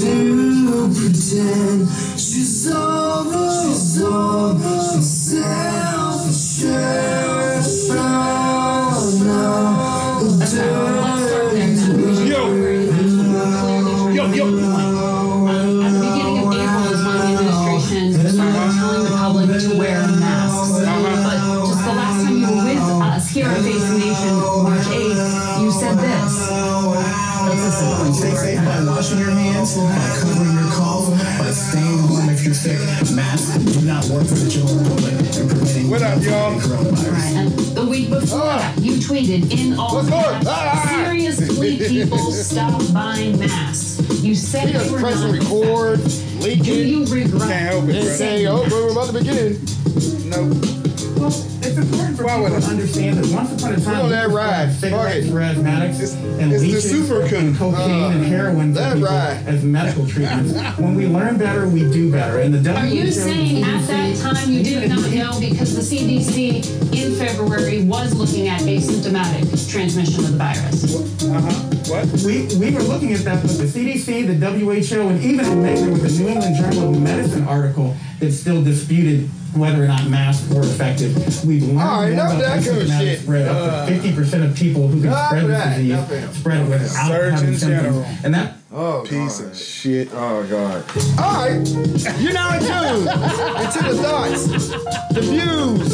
to pretend she's all the self-assured now. Yo! At the beginning of April is when the administration started telling the public to wear masks. But just the last time you were with us here on Face the Nation, March 8th, you said this. Stay safe by washing your hands, by covering your cough, by staying home if you're sick. Masks do not work for the general public in preventing coronavirus. Right. And the week before, you tweeted, in all caps, seriously, people, stop buying masks. You said it was press record, leak do it. You regret? Can't help it. And say, we're about to begin. Nope. Well, it's important for people to understand that once upon a time, that ride. Cigarettes were as medics and leeches, cocaine and heroin for people as medical treatments. When we learn better, we do better. And the Are you saying at that time you did not know because the CDC in February was looking at asymptomatic transmission of the virus? We were looking at that with the CDC, the WHO, and even in measure with the New England Journal of Medicine article that still disputed whether or not masks were effective. We've learned more about asymptomatic spread. Up to 50% of people who can spread this disease spread it without having symptoms. And that piece of shit. Oh, God. All right. You're now in tune into the thoughts, the views,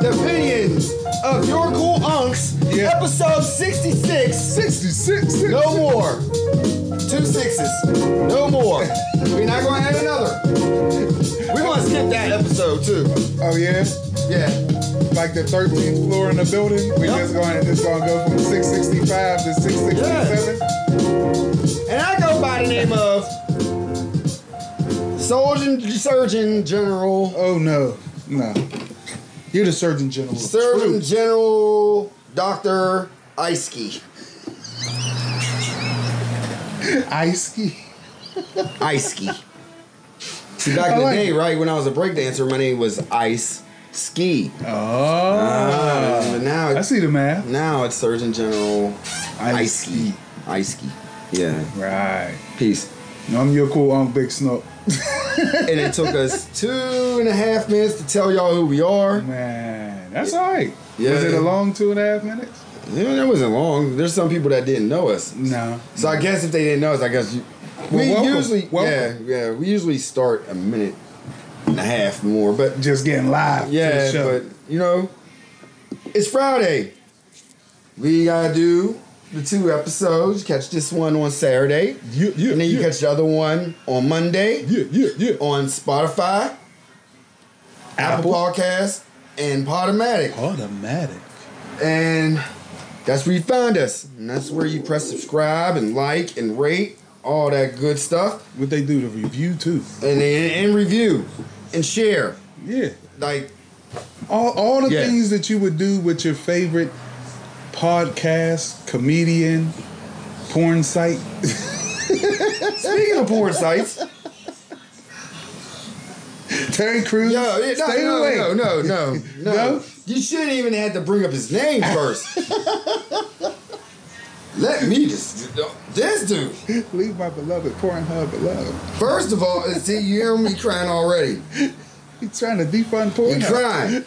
the opinions of your cool unks. Yeah. Episode 66. 66. No more. 2 sixes. No more. We're not going to add another. We're going to skip that episode, too. Oh, yeah? Yeah. Like the 13th floor in the building? We're just going to go from 665 to 667? Yeah. And I go by the name of Surgeon General. Oh, no. No. You're the Surgeon General. Surgeon General Dr. Ice-Ski. Ice-Ski? Ice-Ski. See, back in the day, right, when I was a breakdancer, my name was Ice-Ski. Oh. But now I see the math. Now it's Surgeon General Ice-Ski. Ice-Ski. Yeah. Right. Peace. I'm your cool Uncle Big Snoop. And it took us 2.5 minutes to tell y'all who we are. Man, that's all right. Yeah. Was it a long 2.5 minutes? Yeah, that wasn't long. There's some people that didn't know us. No. So I guess if they didn't know us, I guess we usually start a minute and a half more, but just getting live. Yeah, to the show. But you know, it's Friday. We gotta do the 2 episodes. Catch this one on Saturday. Yeah. And then you catch the other one on Monday. Yeah. On Spotify, Apple Podcasts, and Podomatic. And that's where you find us. And that's where you press subscribe and like and rate. All that good stuff. What they do to review, too. And review. And share. Yeah. Like, all the things that you would do with your favorite podcast, comedian, porn site. Speaking of porn sites. Terry Crews. Stay away. No. You shouldn't even have to bring up his name first. Let me just... This dude. Leave my beloved Pornhub alone. First of all, see, you hear me crying already. He's trying to defund Pornhub. He's crying.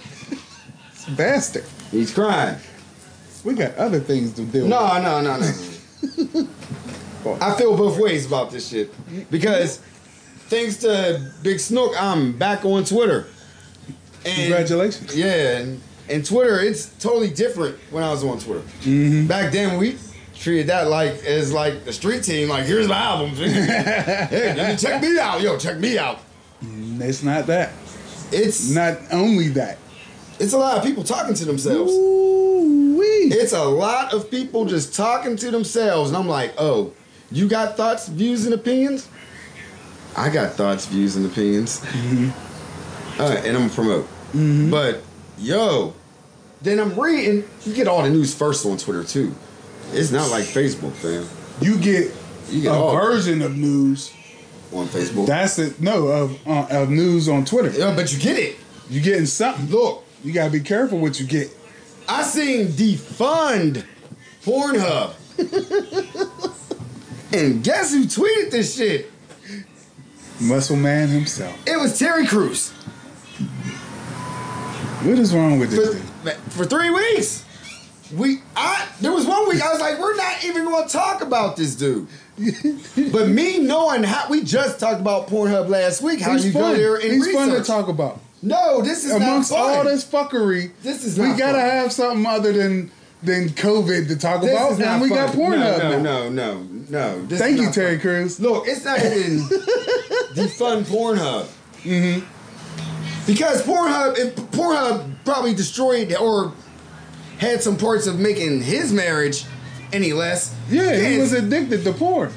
It's a bastard. He's crying. We got other things to deal with. No. I feel both ways about this shit. Because thanks to Big Snook, I'm back on Twitter. And, congratulations. Yeah. And Twitter, it's totally different when I was on Twitter. Mm-hmm. Back then, we... treated that like as like the street team, like here's my album. Hey, check me out, check me out. It's not that. It's not only that. It's a lot of people talking to themselves. Ooh-wee. It's a lot of people just talking to themselves, and I'm like, oh, you got thoughts, views, and opinions? I got thoughts, views, and opinions. Mm-hmm. And I'm gonna promote. Mm-hmm. But then I'm reading. You get all the news first on Twitter too. It's not like Facebook, fam. You get a version of news on Facebook. That's it. No, of news on Twitter. Yeah, but you get it. You're getting something. Look, you gotta be careful what you get. I seen defund Pornhub, and guess who tweeted this shit? Muscle Man himself. It was Terry Crews. What is wrong with this thing? For 3 weeks. There was 1 week I was like, we're not even going to talk about this dude. But me knowing how we just talked about Pornhub last week, how he's you fun. Go there and he's research. Fun to talk about. No, this is amongst not fun. All this fuckery. This is not we gotta fun. Have something other than COVID to talk this about. Is not and we fun. Got Pornhub. No. Thank you, Terry Crews. Look, it's not even defund Pornhub. Mm-hmm. Because Pornhub probably destroyed or had some parts of making his marriage any less. Yeah, he was addicted to porn.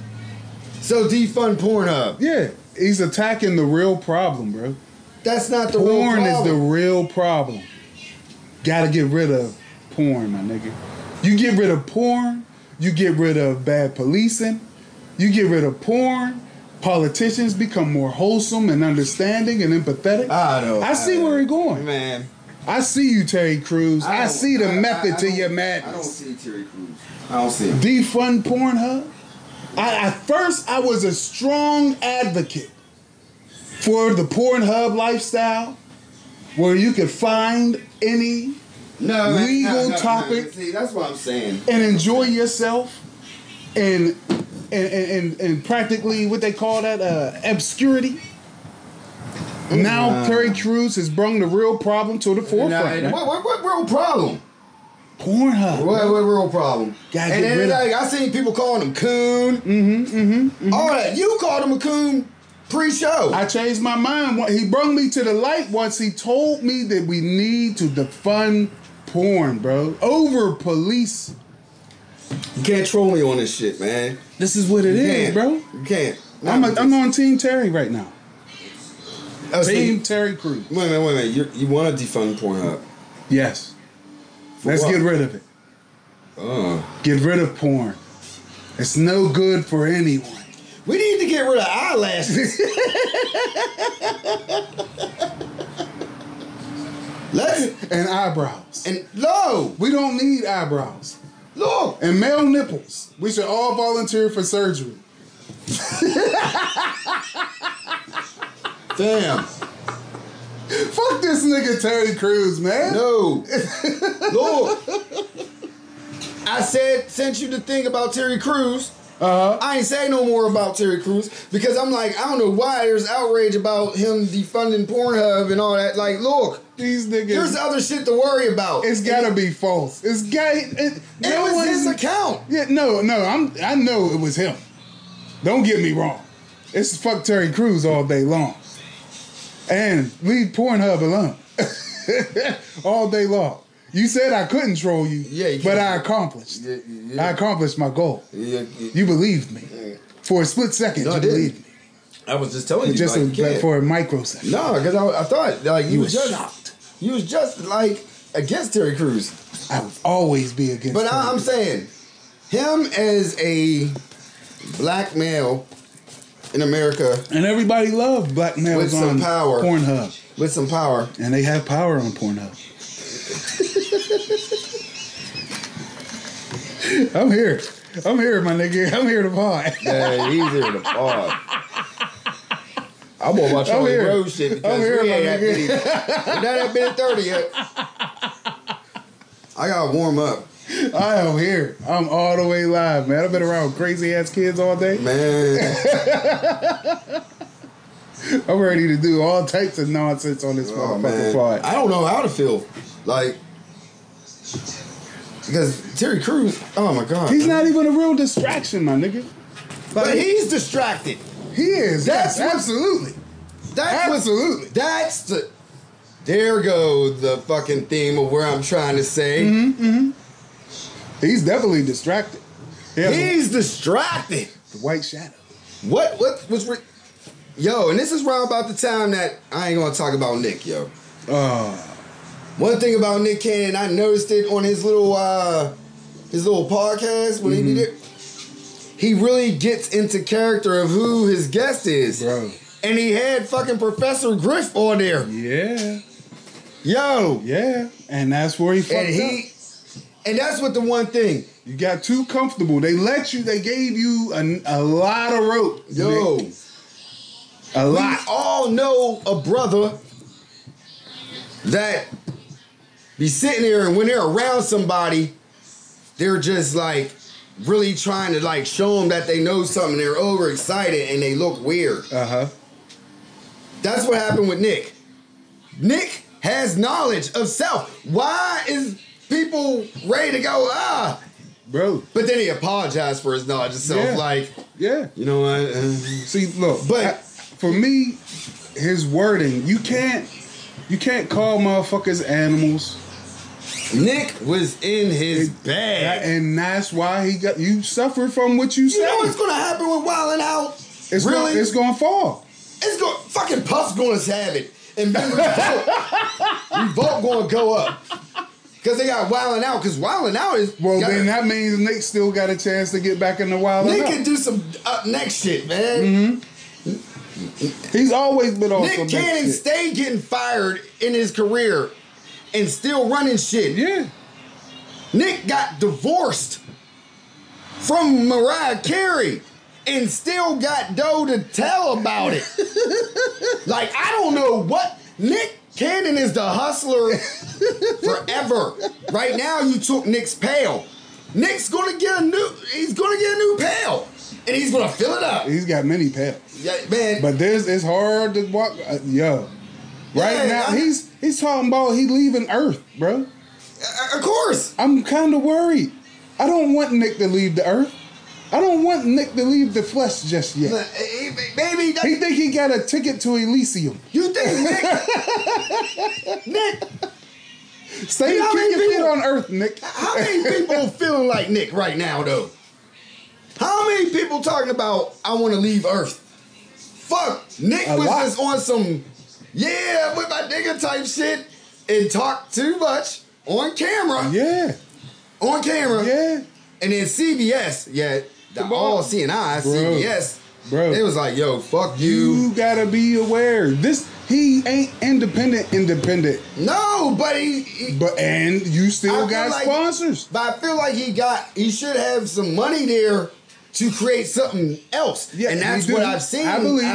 So defund Pornhub. Yeah, he's attacking the real problem, bro. That's not the real problem. Porn is the real problem. Gotta get rid of porn, my nigga. You get rid of porn, you get rid of bad policing, you get rid of porn. Politicians become more wholesome and understanding and empathetic. I see where you're going. Man. I see you, Terry Crews. I see the method to your madness. I don't see Terry Crews. I don't see him. Defund Pornhub. At first, I was a strong advocate for the Pornhub lifestyle where you could find any legal topic. See, that's what I'm saying. And enjoy yourself and practically what they call that obscurity. Now Terry Crews has brought the real problem to the forefront. What real problem? Pornhub. What real problem? Gotta and then like, I seen people calling him coon. Mm-hmm. All that. You called him a coon pre-show. I changed my mind. He brought me to the light once he told me that we need to defund porn, bro. Over police. You can't troll me on this shit, man. This is what it is, bro. You can't. I'm on Team Terry right now. Team Terry Crews. Wait a minute. You want to defund Pornhub? Yes. Let's get rid of it. Get rid of porn. It's no good for anyone. We need to get rid of eyelashes. And eyebrows. And no, we don't need eyebrows. Look. And male nipples. We should all volunteer for surgery. Damn. Fuck this nigga Terry Crews, man. No. Lord. I sent you the thing about Terry Crews. Uh-huh. I ain't say no more about Terry Crews because I'm like, I don't know why there's outrage about him defunding Pornhub and all that. Like, look, these niggas. There's other shit to worry about. It's gotta be false. It's got. It was his account. Yeah, no. I know it was him. Don't get me wrong. It's fuck Terry Crews all day long. And leave Pornhub alone. All day long. You said I couldn't troll you, but I accomplished. Yeah. I accomplished my goal. Yeah. You believed me. Yeah. For a split second, no, you believed me. I was just telling you. Just like, for a microsecond. No, because I thought like you was just shocked. You was just like against Terry Crews. I would always be against Terry Crews. But I'm saying, him as a black male in America. And everybody loved black males on power. Pornhub. With some power. And they have power on Pornhub. I'm here, my nigga. I'm here to pod. Yeah, he's here to pod. I'm gonna watch all the road shit because we ain't that been 30 yet. I gotta warm up. I am here. I'm all the way live, man. I've been around crazy ass kids all day. Man. I'm ready to do all types of nonsense on this motherfucking pod. I don't know how to feel. Like, because Terry Crews, oh my God. He's not even a real distraction, my nigga. Like, but he's distracted. He is. That's absolutely. That's absolutely. That's the. There goes the fucking theme of where I'm trying to say. Mm-hmm. He's definitely distracted. He's distracted. The White Shadow. What was... Yo, and this is round about the time that I ain't going to talk about Nick, yo. One thing about Nick Cannon, I noticed it on his little podcast when he did it. He really gets into character of who his guest is. Bro. And he had fucking Professor Griff on there. Yeah. Yo. Yeah. And that's where he fucked up. And that's what the one thing. You got too comfortable. They gave you a lot of rope. Yo. A lot. We all know a brother that be sitting there, and when they're around somebody, they're just like really trying to like show them that they know something. They're overexcited and they look weird. Uh-huh. That's what happened with Nick. Nick has knowledge of self. Why is people ready to go, ah, bro? But then he apologized for his knowledge of self. Yeah. Like, yeah, you know what? See, look, but for me, his wording, you can't call motherfuckers animals. Nick was in his bag, and that's why he got you suffered from what you said. You know what's gonna happen with Wildin' Out? It's really, it's gonna fall. It's gonna fucking Puff's gonna have it, and Revolt gonna go up because they got Wildin' Out. Because Wildin' Out is then that means Nick still got a chance to get back in the Wildin' Out. Nick can do some up next shit, man. Mm-hmm. He's always been on. Nick Cannon stayed getting fired in his career and still running shit. Yeah. Nick got divorced from Mariah Carey and still got dough to tell about it. Like, I don't know what. Nick Cannon is the hustler forever. Right now, you took Nick's pail. Nick's gonna get a new pail. And he's gonna fill it up. He's got many pails. Yeah, man. But it's hard to walk. Right now, he's talking about he leaving Earth, bro. Of course. I'm kind of worried. I don't want Nick to leave the Earth. I don't want Nick to leave the flesh just yet. Maybe he think he got a ticket to Elysium. You think Nick? Nick, stay keep your on Earth, Nick. How many people feeling like Nick right now, though? How many people talking about I want to leave Earth? Fuck, Nick was just on some. Yeah, with my nigga type shit and talk too much on camera. Yeah. On camera. Yeah. And then CBS, the all CNI, bro. CBS, bro. It was like, yo, fuck you. You gotta be aware. He ain't independent. No, but and you still got sponsors. But I feel like he should have some money there to create something else. Yeah, and that's what I've seen. I believe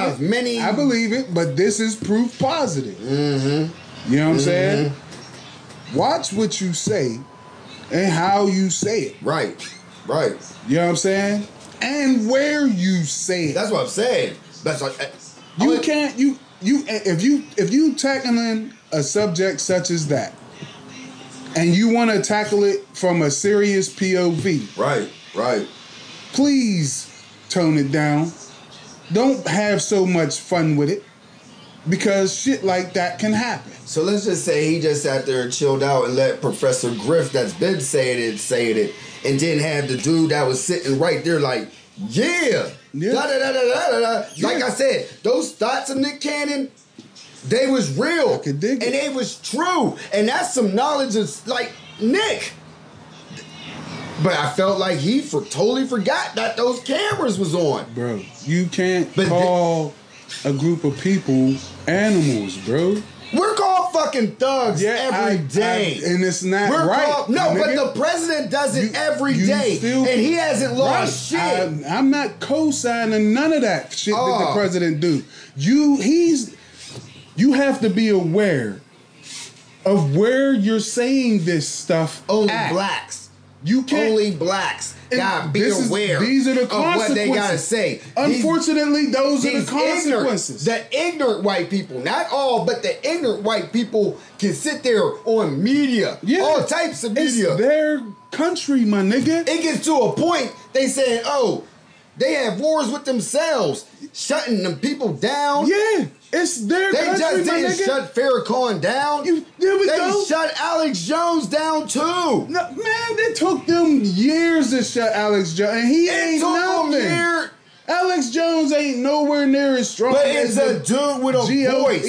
it, but this is proof positive. Mm-hmm. You know what I'm saying? Watch what you say and how you say it. Right. You know what I'm saying? And where you say it. That's what I'm saying. That's what, if you tackling a subject such as that and you want to tackle it from a serious POV. Right. Please tone it down. Don't have so much fun with it because shit like that can happen. So let's just say he just sat there and chilled out and let Professor Griff that's been saying it and didn't have the dude that was sitting right there like, yeah. Da, da, da, da, da, da. Yeah. Like I said, those thoughts of Nick Cannon, they was real. I could dig and it. They was true. And that's some knowledge of like Nick. But I felt like he totally forgot that those cameras was on. Bro, you can't call a group of people animals, bro. We're called fucking thugs every day. And it's not right. But the president does it every day. And he hasn't lost shit. I'm not co-signing none of that shit that the president do. You have to be aware of where you're saying this stuff. Only blacks. You can't. Only blacks gotta be aware of what they gotta say. Unfortunately, those are the consequences. The ignorant white people, not all, but the ignorant white people can sit there on media, all types of media. It's their country, my nigga. It gets to a point, they say, oh, they have wars with themselves, shutting them people down. Yeah. It's their country, my nigga. They just didn't shut Farrakhan down. They shut Alex Jones down, too. No, man, it took them years to shut Alex Jones. And he ain't nothing. Alex Jones ain't nowhere near as strong as the But it's a dude with a voice.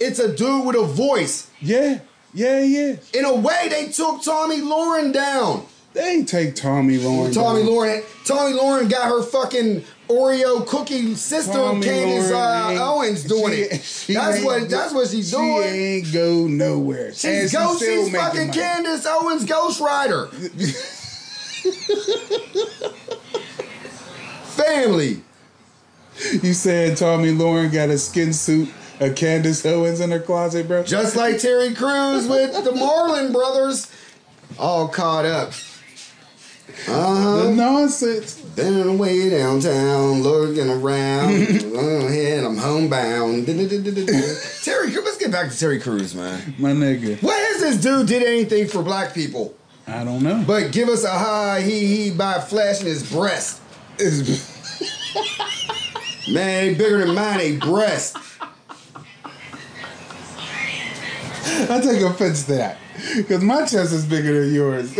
It's a dude with a voice. Yeah. In a way, they took Tomi Lahren down. They ain't take Tomi Lahren down. Tomi Lahren got her fucking Oreo cookie sister Candace Owens doing it. That's what she's doing. She ain't go nowhere. She's fucking Candace Owens Ghost Rider. Family. You said Tomi Lahren got a skin suit of Candace Owens in her closet, bro? Just like Terry Crews with the Marlon Brothers. All caught up. The nonsense. Been on the way downtown, looking around. Head, I'm homebound. Terry, let's get back to Terry Crews, man. My nigga. What has this dude did anything for black people? I don't know. But give us a high he by flashing his breast. Man, they bigger than mine, they breast. I take offense to that. Because my chest is bigger than yours.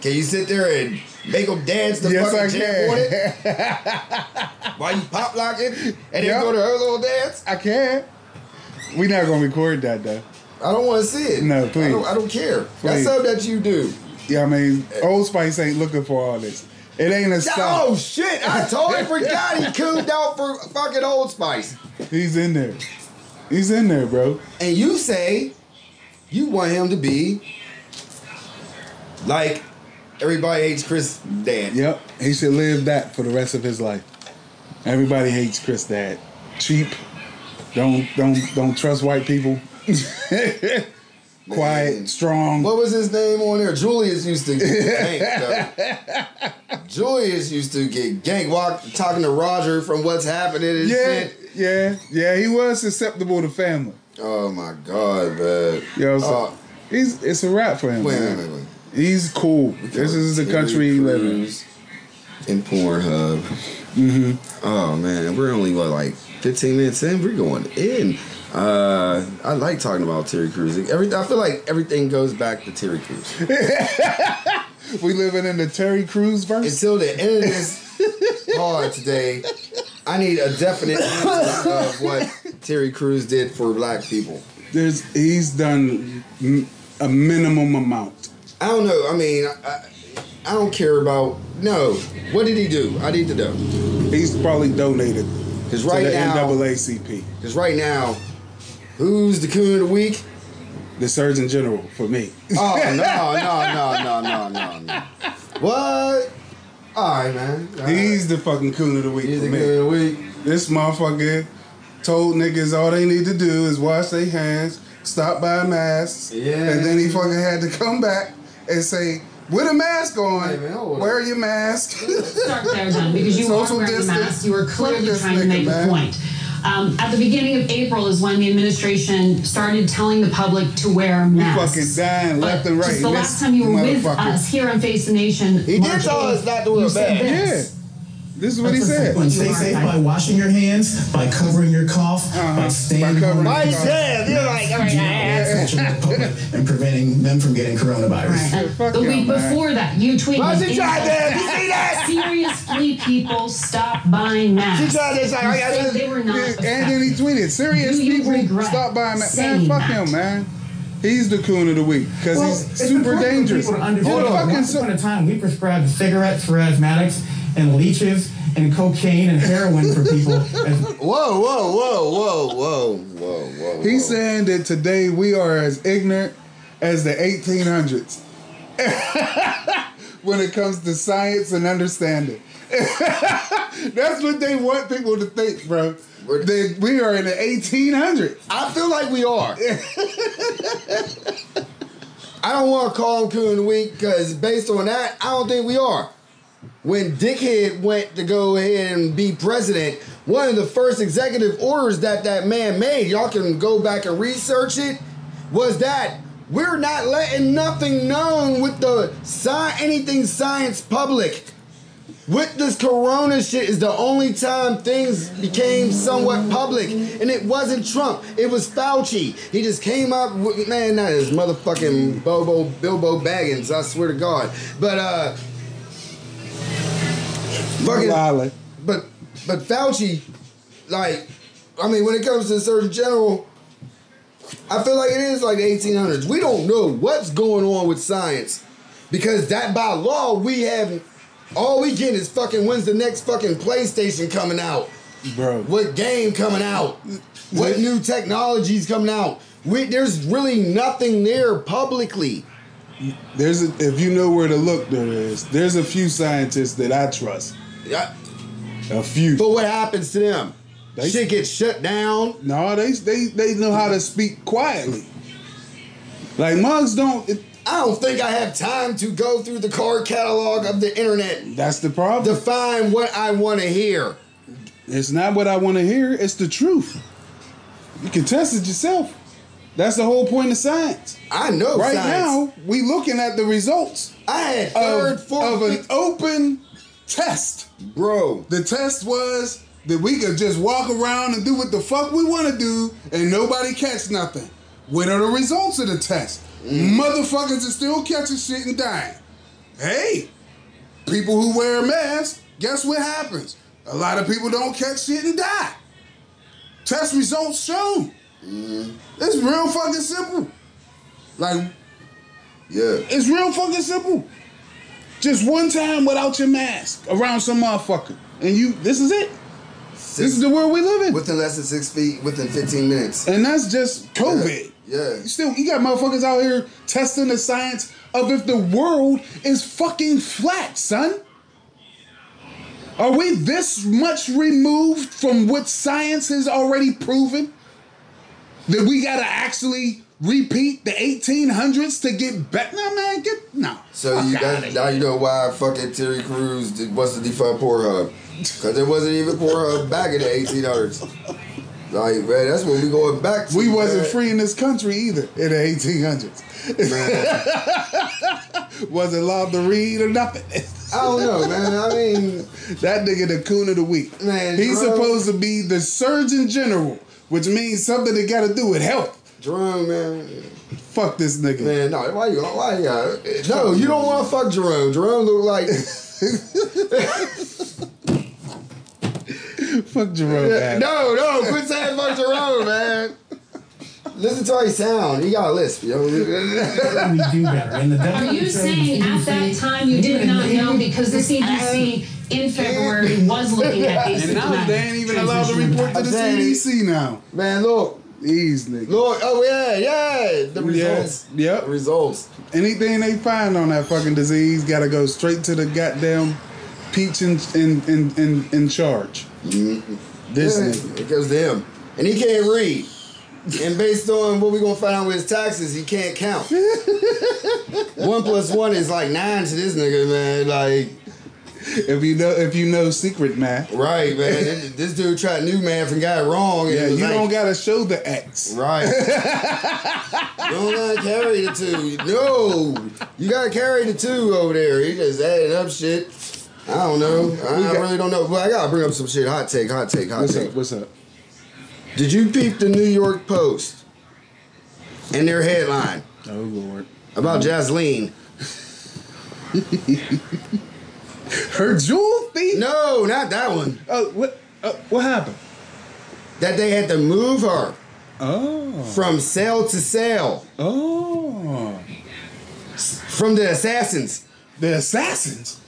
Can you sit there and make them dance the fucking jam while you pop lock it and then go to her little dance? I can. We're not going to record that, though. I don't want to see it. No, please. I don't care. Please. That's something that you do. Yeah, I mean, Old Spice ain't looking for all this. It ain't a stop. Oh, shit. I totally forgot he cooned out for fucking Old Spice. He's in there. He's in there, bro. And you say you want him to be like everybody hates Chris Dad. Yep. He should live that for the rest of his life. Everybody hates Chris Dad. Cheap. Don't trust white people. Quiet, strong. What was his name on there? Julius used to get ganked. Julius used to get gank walked talking to Roger from What's Happening and shit. Yeah, he was susceptible to family. Oh my God, man. You know, so it's a wrap for him. Wait. He's cool. This is the country he lives in. In Pornhub. Mm-hmm. Oh man, we're only like 15 minutes in. We're going in. I like talking about Terry Crews. I feel like everything goes back to Terry Crews. We living in the Terry Crews verse? Until the end of this pod today, I need a definite answer of what Terry Crews did for black people. He's done a minimum amount. I don't know. I mean, I don't care about... No. What did he do? I need to know. He's probably donated to the NAACP. Because right now... Who's the coon of the week? The Surgeon General for me. Oh, no. What? All right, man. He's the fucking coon of the week for me. He's the coon of the week. This motherfucker told niggas all they need to do is wash their hands, stop by masks, and then he fucking had to come back and say, with a mask on, wear your mask. Start there, John, because you are wearing a mask. You are clearly trying to make a point. At the beginning of April is when the administration started telling the public to wear masks. We fucking dying left and right. Just the last time you were with us here on Face the Nation, he did tell us not to wear masks. This is what he said. Stay safe by washing your hands, by covering your cough, by staying home. You're like, I'm ass. And preventing them from getting coronavirus. Right. The week before that, you tweeted. Why she tried that? You see that? Seriously, people, stop buying masks. She tried this. They were not. And then he tweeted, seriously, people, stop buying masks. Man, fuck him, man. He's the coon of the week because he's super dangerous. Once upon a time, we prescribed cigarettes for asthmatics. And leeches and cocaine and heroin for people. Whoa. He's saying that today we are as ignorant as the 1800s when it comes to science and understanding. That's what they want people to think, bro. We are in the 1800s. I feel like we are. I don't want to call him coon of the week because based on that, I don't think we are. When Dickhead went to go ahead and be president, one of the first executive orders that man made, y'all can go back and research it, was that we're not letting nothing known with the anything science public. With this corona shit is the only time things became somewhat public. And it wasn't Trump. It was Fauci. He just came out with, man, that is motherfucking Bilbo Baggins, I swear to God. But, But Fauci, like, I mean, when it comes to the Surgeon General, I feel like it is like the 1800s. We don't know what's going on with science because that by law we have all we get is fucking when's the next fucking PlayStation coming out, bro? What game coming out? What new technologies coming out? There's really nothing there publicly. If you know where to look, there is. There's a few scientists that I trust. A few. But what happens to them? They, shit gets shut down. No, they know how to speak quietly. Like mugs don't. I don't think I have time to go through the card catalog of the internet. That's the problem. To find what I want to hear. It's not what I want to hear. It's the truth. You can test it yourself. That's the whole point of science. I know. Right science. Now, we looking at the results. I had an open test, bro. The test was that we could just walk around and do what the fuck we want to do, and nobody catch nothing. What are the results of the test? Motherfuckers are still catching shit and dying. Hey, people who wear masks, guess what happens? A lot of people don't catch shit and die. Test results show. It's real fucking simple. Like, yeah, it's real fucking simple. Just one time without your mask around some motherfucker, and you. This is it. This is the world we live in. Within less than 6 feet, within 15 minutes. And that's just COVID. Yeah. You got motherfuckers out here testing the science of if the world is fucking flat, son. Are we this much removed from what science has already proven? That we gotta actually repeat the 1800s to get back? No, man, get no. So now you know why fucking Terry Crews wants to defund Pornhub. Because there wasn't even Pornhub back in the 1800s. Like, man, that's what we going back to. We wasn't free in this country either in the 1800s. Wasn't allowed to read or nothing. I don't know, man. I mean, that nigga the coon of the week. Man, he's supposed to be the Surgeon General, which means something that got to do with health. Jerome, man. Fuck this nigga. Man, no, why you got? No, you don't want to fuck Jerome. Jerome look like. Fuck Jerome, man. No, quit saying fuck Jerome, man. Listen to how he sound. He got a lisp, yo. We do better. Are you saying at that time you did not know because the CDC in February was looking at these? And now they ain't even allowed to report to the CDC now. Man, look. These niggas. Look, oh yeah. The results. Yep. The results. Anything they find on that fucking disease gotta go straight to the goddamn peach in charge. Mm-hmm. This nigga. It goes to him. And he can't read. And based on what we're gonna find out with his taxes, he can't count. 1 + 1 is like 9 to this nigga, man. Like, if you know secret math, right, man. This dude tried new math and got it wrong. Yeah, you don't gotta show the X, right? Don't gotta carry the 2. No, you gotta carry the 2 over there. He just added up shit. I don't know. I really don't know. But I gotta bring up some shit. Hot take. What's up? Did you peep the New York Post and their headline? Oh, Lord. About Jazlene. Her jewel thief? No, not that one. Oh, what happened? That they had to move her. Oh. From cell to cell. Oh. From the assassins. The assassins?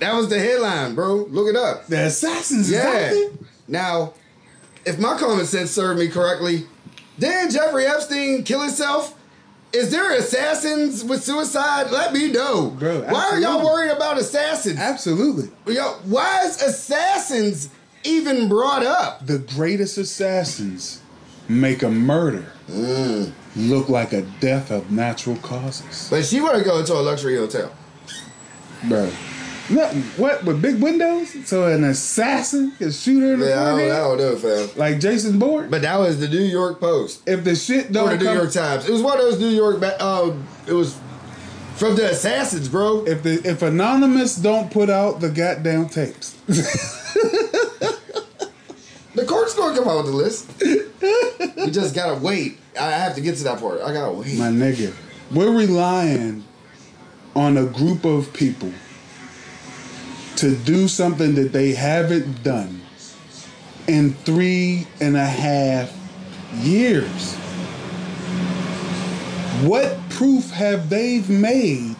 That was the headline, bro. Look it up. The assassins? Yeah. Now, if my common sense served me correctly, did Jeffrey Epstein kill himself? Is there assassins with suicide? Let me know. Bro, why are y'all worried about assassins? Absolutely. Yo, why is assassins even brought up? The greatest assassins make a murder look like a death of natural causes. But she wanna go into a luxury hotel. Bro. What with big windows? So an assassin can shoot her in the forehead? I don't know, fam. Like Jason Bourne. But that was the New York Post. If the shit don't come, or the New York Times. It was one of those New York. It was from the assassins, bro. If Anonymous don't put out the goddamn tapes, the court's gonna come out with the list. We just gotta wait. I have to get to that part. I gotta wait. My nigga, we're relying on a group of people to do something that they haven't done in 3.5 years. What proof have they made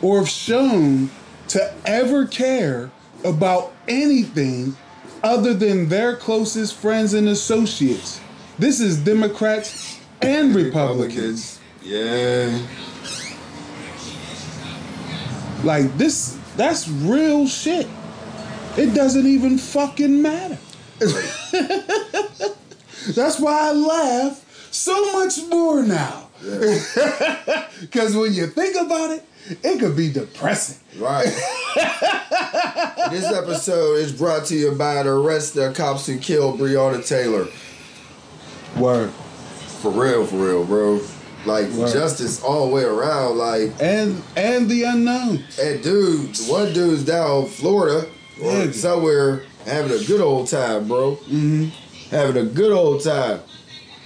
or shown to ever care about anything other than their closest friends and associates? This is Democrats and Republicans. Yeah. Like this... That's real shit. It doesn't even fucking matter. That's why I laugh so much more now. Because when you think about it, it could be depressing. Right. This episode is brought to you by the arrest of cops who killed Breonna Taylor. Word. For real, bro. Like, word. Justice all the way around. Like, and the unknown. And dude, one dude's down in Florida or somewhere having a good old time, bro. Mm-hmm. Having a good old time.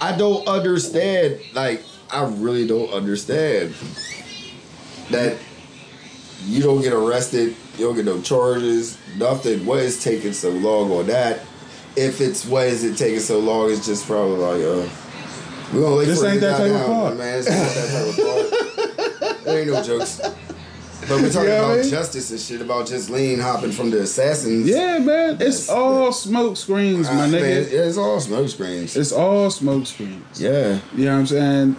I don't understand. Like, I really don't understand that you don't get arrested, you don't get no charges, nothing. What is taking so long on that? If it's what is it taking so long, it's just probably like, we're gonna wait for you to die down, man. It's not that type of part. There ain't no jokes. But we're talking about justice and shit, about Jazlene hopping from the assassins. Yeah, man. It's all smoke screens, my nigga. Man, it's all smoke screens. Yeah. You know what I'm saying?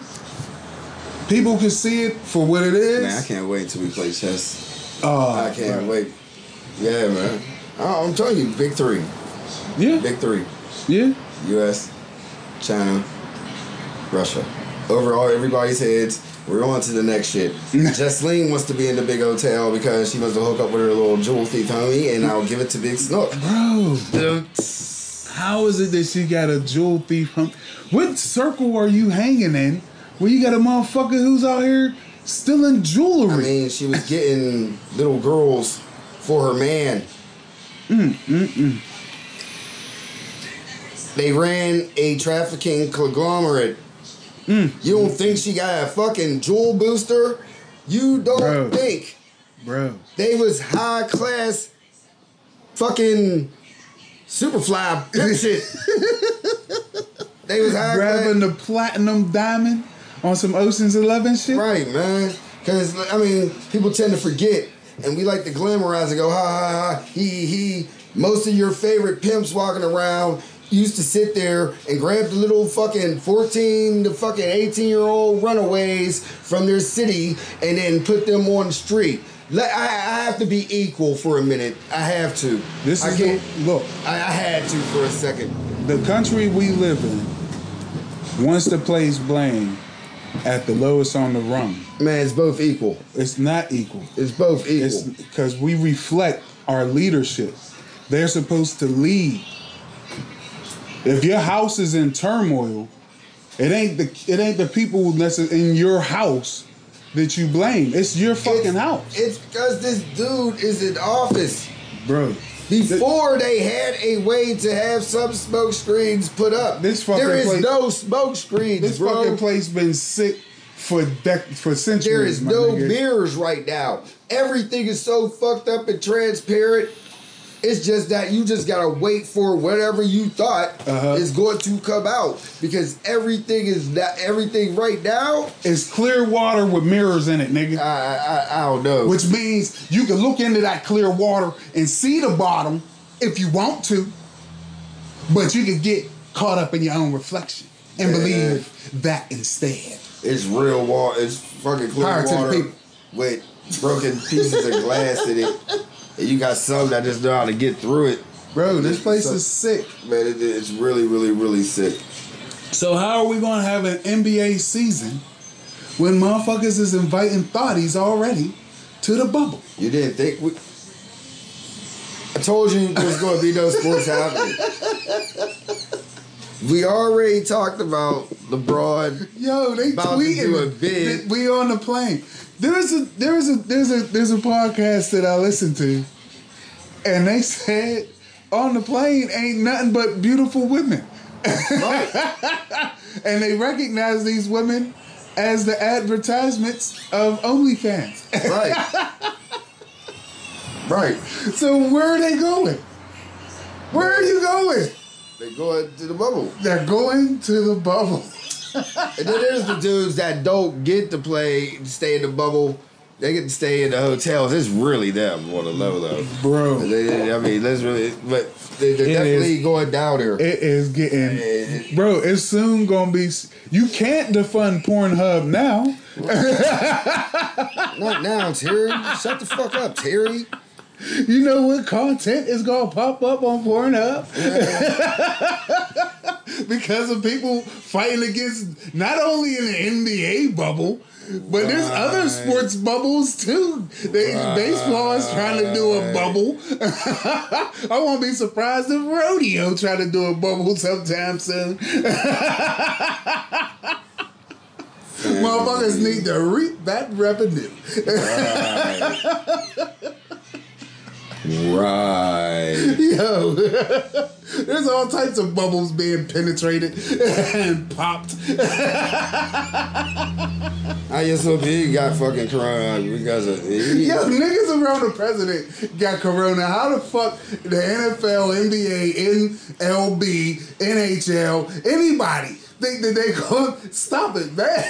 People can see it for what it is. Man, I can't wait till we play chess. Oh, I can't wait. Yeah, man. I'm telling you, big three. Yeah. Big three. Yeah. U.S., China, Russia. Overall, everybody's heads. We're on to the next shit. Jazlene wants to be in the big hotel because she wants to hook up with her little jewel thief homie, and I'll give it to Big Snoop. Bro. How is it that she got a jewel thief homie? What circle are you hanging in when you got a motherfucker who's out here stealing jewelry? I mean, she was getting little girls for her man. They ran a trafficking conglomerate. You don't think she got a fucking jewel booster? You don't think. Bro. They was high class fucking superfly shit. They was high class. Grabbing the platinum diamond on some Ocean's 11 shit? Right, man. Because, I mean, people tend to forget. And we like to glamorize and go, ha, ha, ha, he. Most of your favorite pimps walking around used to sit there and grab the little fucking 14 to fucking 18-year-old runaways from their city and then put them on the street. I have to be equal for a minute. I have to. Look. I had to for a second. The country we live in wants to place blame at the lowest on the rung. Man, it's both equal. It's not equal. It's both equal. Because we reflect our leadership. They're supposed to lead. If your house is in turmoil, it ain't the people that's in your house that you blame. It's your fucking house. It's because this dude is in office, bro. Before they had a way to have some smoke screens put up, no smoke screens. This fucking place been sick for centuries. There is no mirrors right now. Everything is so fucked up and transparent. It's just that you just gotta wait for whatever you thought is going to come out, because everything right now is clear water with mirrors in it, nigga. I don't know. Which means you can look into that clear water and see the bottom if you want to, but you can get caught up in your own reflection and believe that instead. It's real water. It's fucking clear water with broken pieces of glass in it. You got some that just know how to get through it. Bro, this place is sick. Man, it's really, really, really sick. So how are we going to have an NBA season when motherfuckers is inviting thotties already to the bubble? You didn't think I told you there was going to be no sports happening. We already talked about LeBron. Yo, they tweeted. We on the plane. There's a podcast that I listened to, and they said on the plane ain't nothing but beautiful women. Right. And they recognize these women as the advertisements of OnlyFans. Right. Right. So where are they going? Where are you going? They're going to the bubble. They're going to the bubble. And then there's the dudes that don't get to stay in the bubble. They get to stay in the hotels. It's really them on the level of, bro. They're definitely going down there. It is getting, bro. It's soon gonna be. You can't defund Pornhub now. Not now, Terry. Shut the fuck up, Terry. You know what content is going to pop up on Pornhub? Yeah. Because of people fighting against not only in the NBA bubble, but right. There's other sports bubbles too. Right. Baseball is trying to do a bubble. I won't be surprised if rodeo try to do a bubble sometime soon. Motherfuckers need to reap that revenue. Right. Right. Yo, there's all types of bubbles being penetrated and popped. ISOP got fucking corona because of niggas around the president got corona. How the fuck the NFL, NBA, MLB, NHL, anybody think that they gonna stop it, man?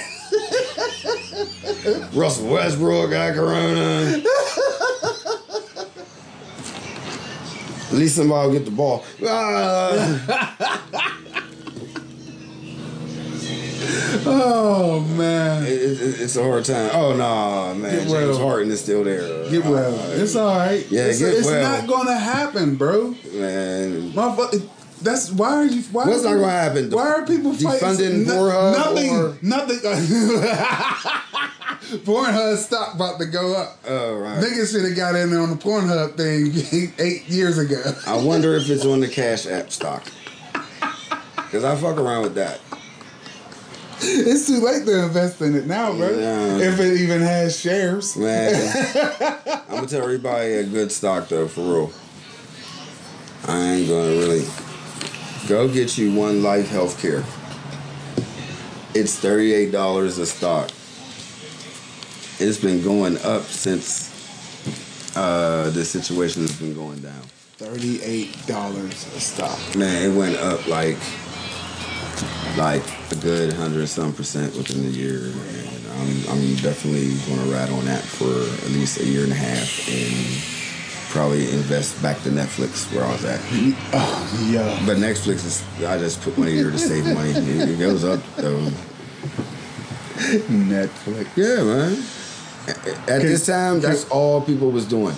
Russell Westbrook got corona. At least somebody will get the ball. Oh, man. It's a hard time. Oh, no, man. Get well. James Harden is still there. Get well. It's all right. Yeah, it's not going to happen, bro. Man. What's not going to happen? Why are people fighting? Defunding Pornhub? Nothing. Pornhub stock about to go up. Oh, right. Niggas should have got in there on the Pornhub thing 8 years ago. I wonder if it's on the Cash App stock. Because I fuck around with that. It's too late to invest in it now, bro. Yeah. If it even has shares. Man. I'm going to tell everybody a good stock, though, for real. I ain't going to really. Go get you One Life Healthcare. It's $38 a stock. It's been going up since the situation has been going down. $38 a stock. Man, it went up like a good 100-some% within the year. And I'm definitely going to ride on that for at least a year and a half and probably invest back to Netflix where I was at. Oh, yeah. But Netflix is, I just put money here to save money. It goes up though. Netflix. Yeah, man. At this time, that's all people was doing.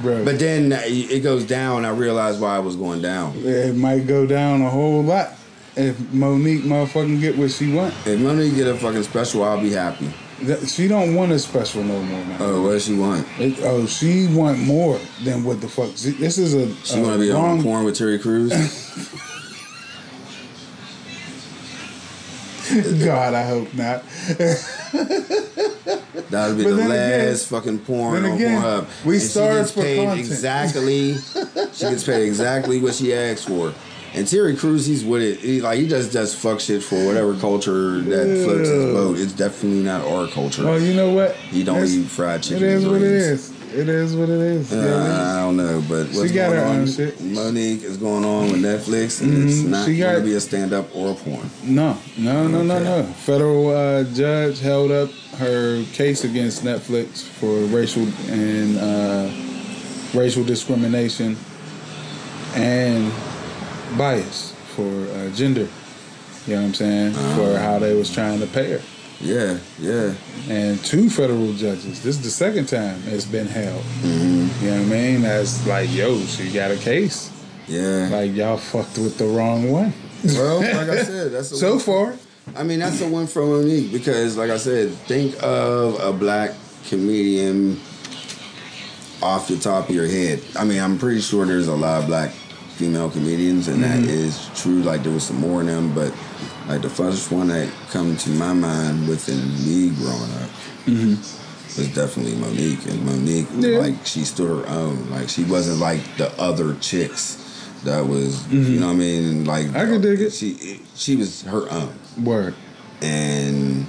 Bro. But then it goes down. I realized why it was going down. It might go down a whole lot if Monique motherfucking get what she want. If Monique get a fucking special, I'll be happy. She don't want a special no more, man. Oh, what does she want? She want more than what the fuck. This is a she want to be on porn with Terry Crews. God, I hope not. That would be the last fucking porn on Pornhub. We starve for content. She gets paid exactly what she asked for. And Terry Crews, he's with it. He just does fuck shit for whatever culture that floats his boat. It's definitely not our culture. Oh, you know what? He don't eat fried chicken. It is what it is. It is what it is. I don't know, but what's going on? Shit. Monique is going on with Netflix, and it's not going to be a stand-up or a porn. No. Federal judge held up her case against Netflix for racial discrimination and bias for gender. You know what I'm saying? For how they was trying to pay her. Yeah. And 2 federal judges. This is the second time it's been held. Mm-hmm. You know what I mean? That's like, yo, she got a case. Yeah. Like, y'all fucked with the wrong one. Well, like I said, that's a so far. I mean, that's the one from Monique because, like I said, think of a black comedian off the top of your head. I mean, I'm pretty sure there's a lot of black female comedians, and that is true. Like, there was some more in them, but... Like, the first one that come to my mind within me growing up was definitely Monique. And Monique, she stood her own. Like, she wasn't like the other chicks that was, you know what I mean? Like, I can dig it. She was her own. Word. And,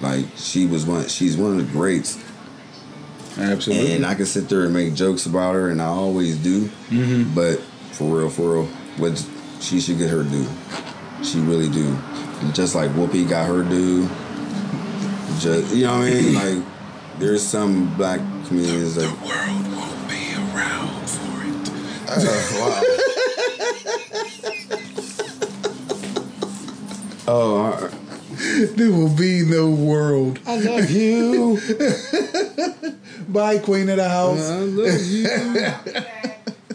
like, she's one of the greats. Absolutely. And I can sit there and make jokes about her, and I always do. Mm-hmm. But, for real, she should get her due. She really do. Just like Whoopi got her due. Just, you know what I mean? Like, there's some black comedians that... The world won't be around for it. Wow. There will be no world. I love you. Bye, queen of the house. I love you.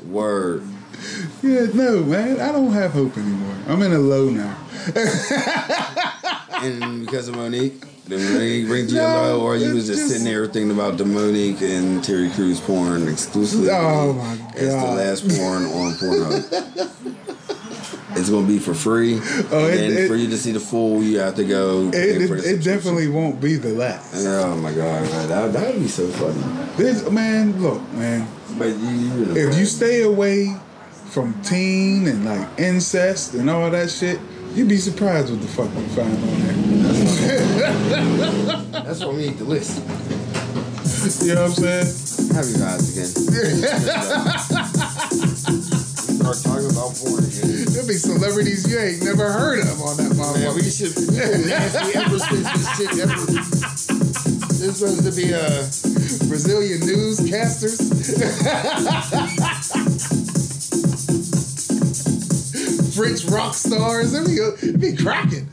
Word. Yeah, no, man. I don't have hope anymore. I'm in a low now. And because of Monique? Did Monique bring you a low? Or you was just sitting there thinking about the Monique and Terry Crews porn exclusively? Oh, my God. It's the last porn on Pornhub. It's going to be for free. Oh, and then for you to see the full, you have to go. It definitely won't be the last. Oh, my God. That would be so funny. Man, look, man. But if you stay away from teen and like incest and all that shit, you'd be surprised what the fuck we find on there. That's why we need the list. You know what I'm saying? Have you guys again? Start talking about porn again. There'll be celebrities you ain't never heard of on that motherfucker. Yeah, we should. Nasty ever since this shit This was to be Brazilian newscasters. French rock stars. It'd be cracking.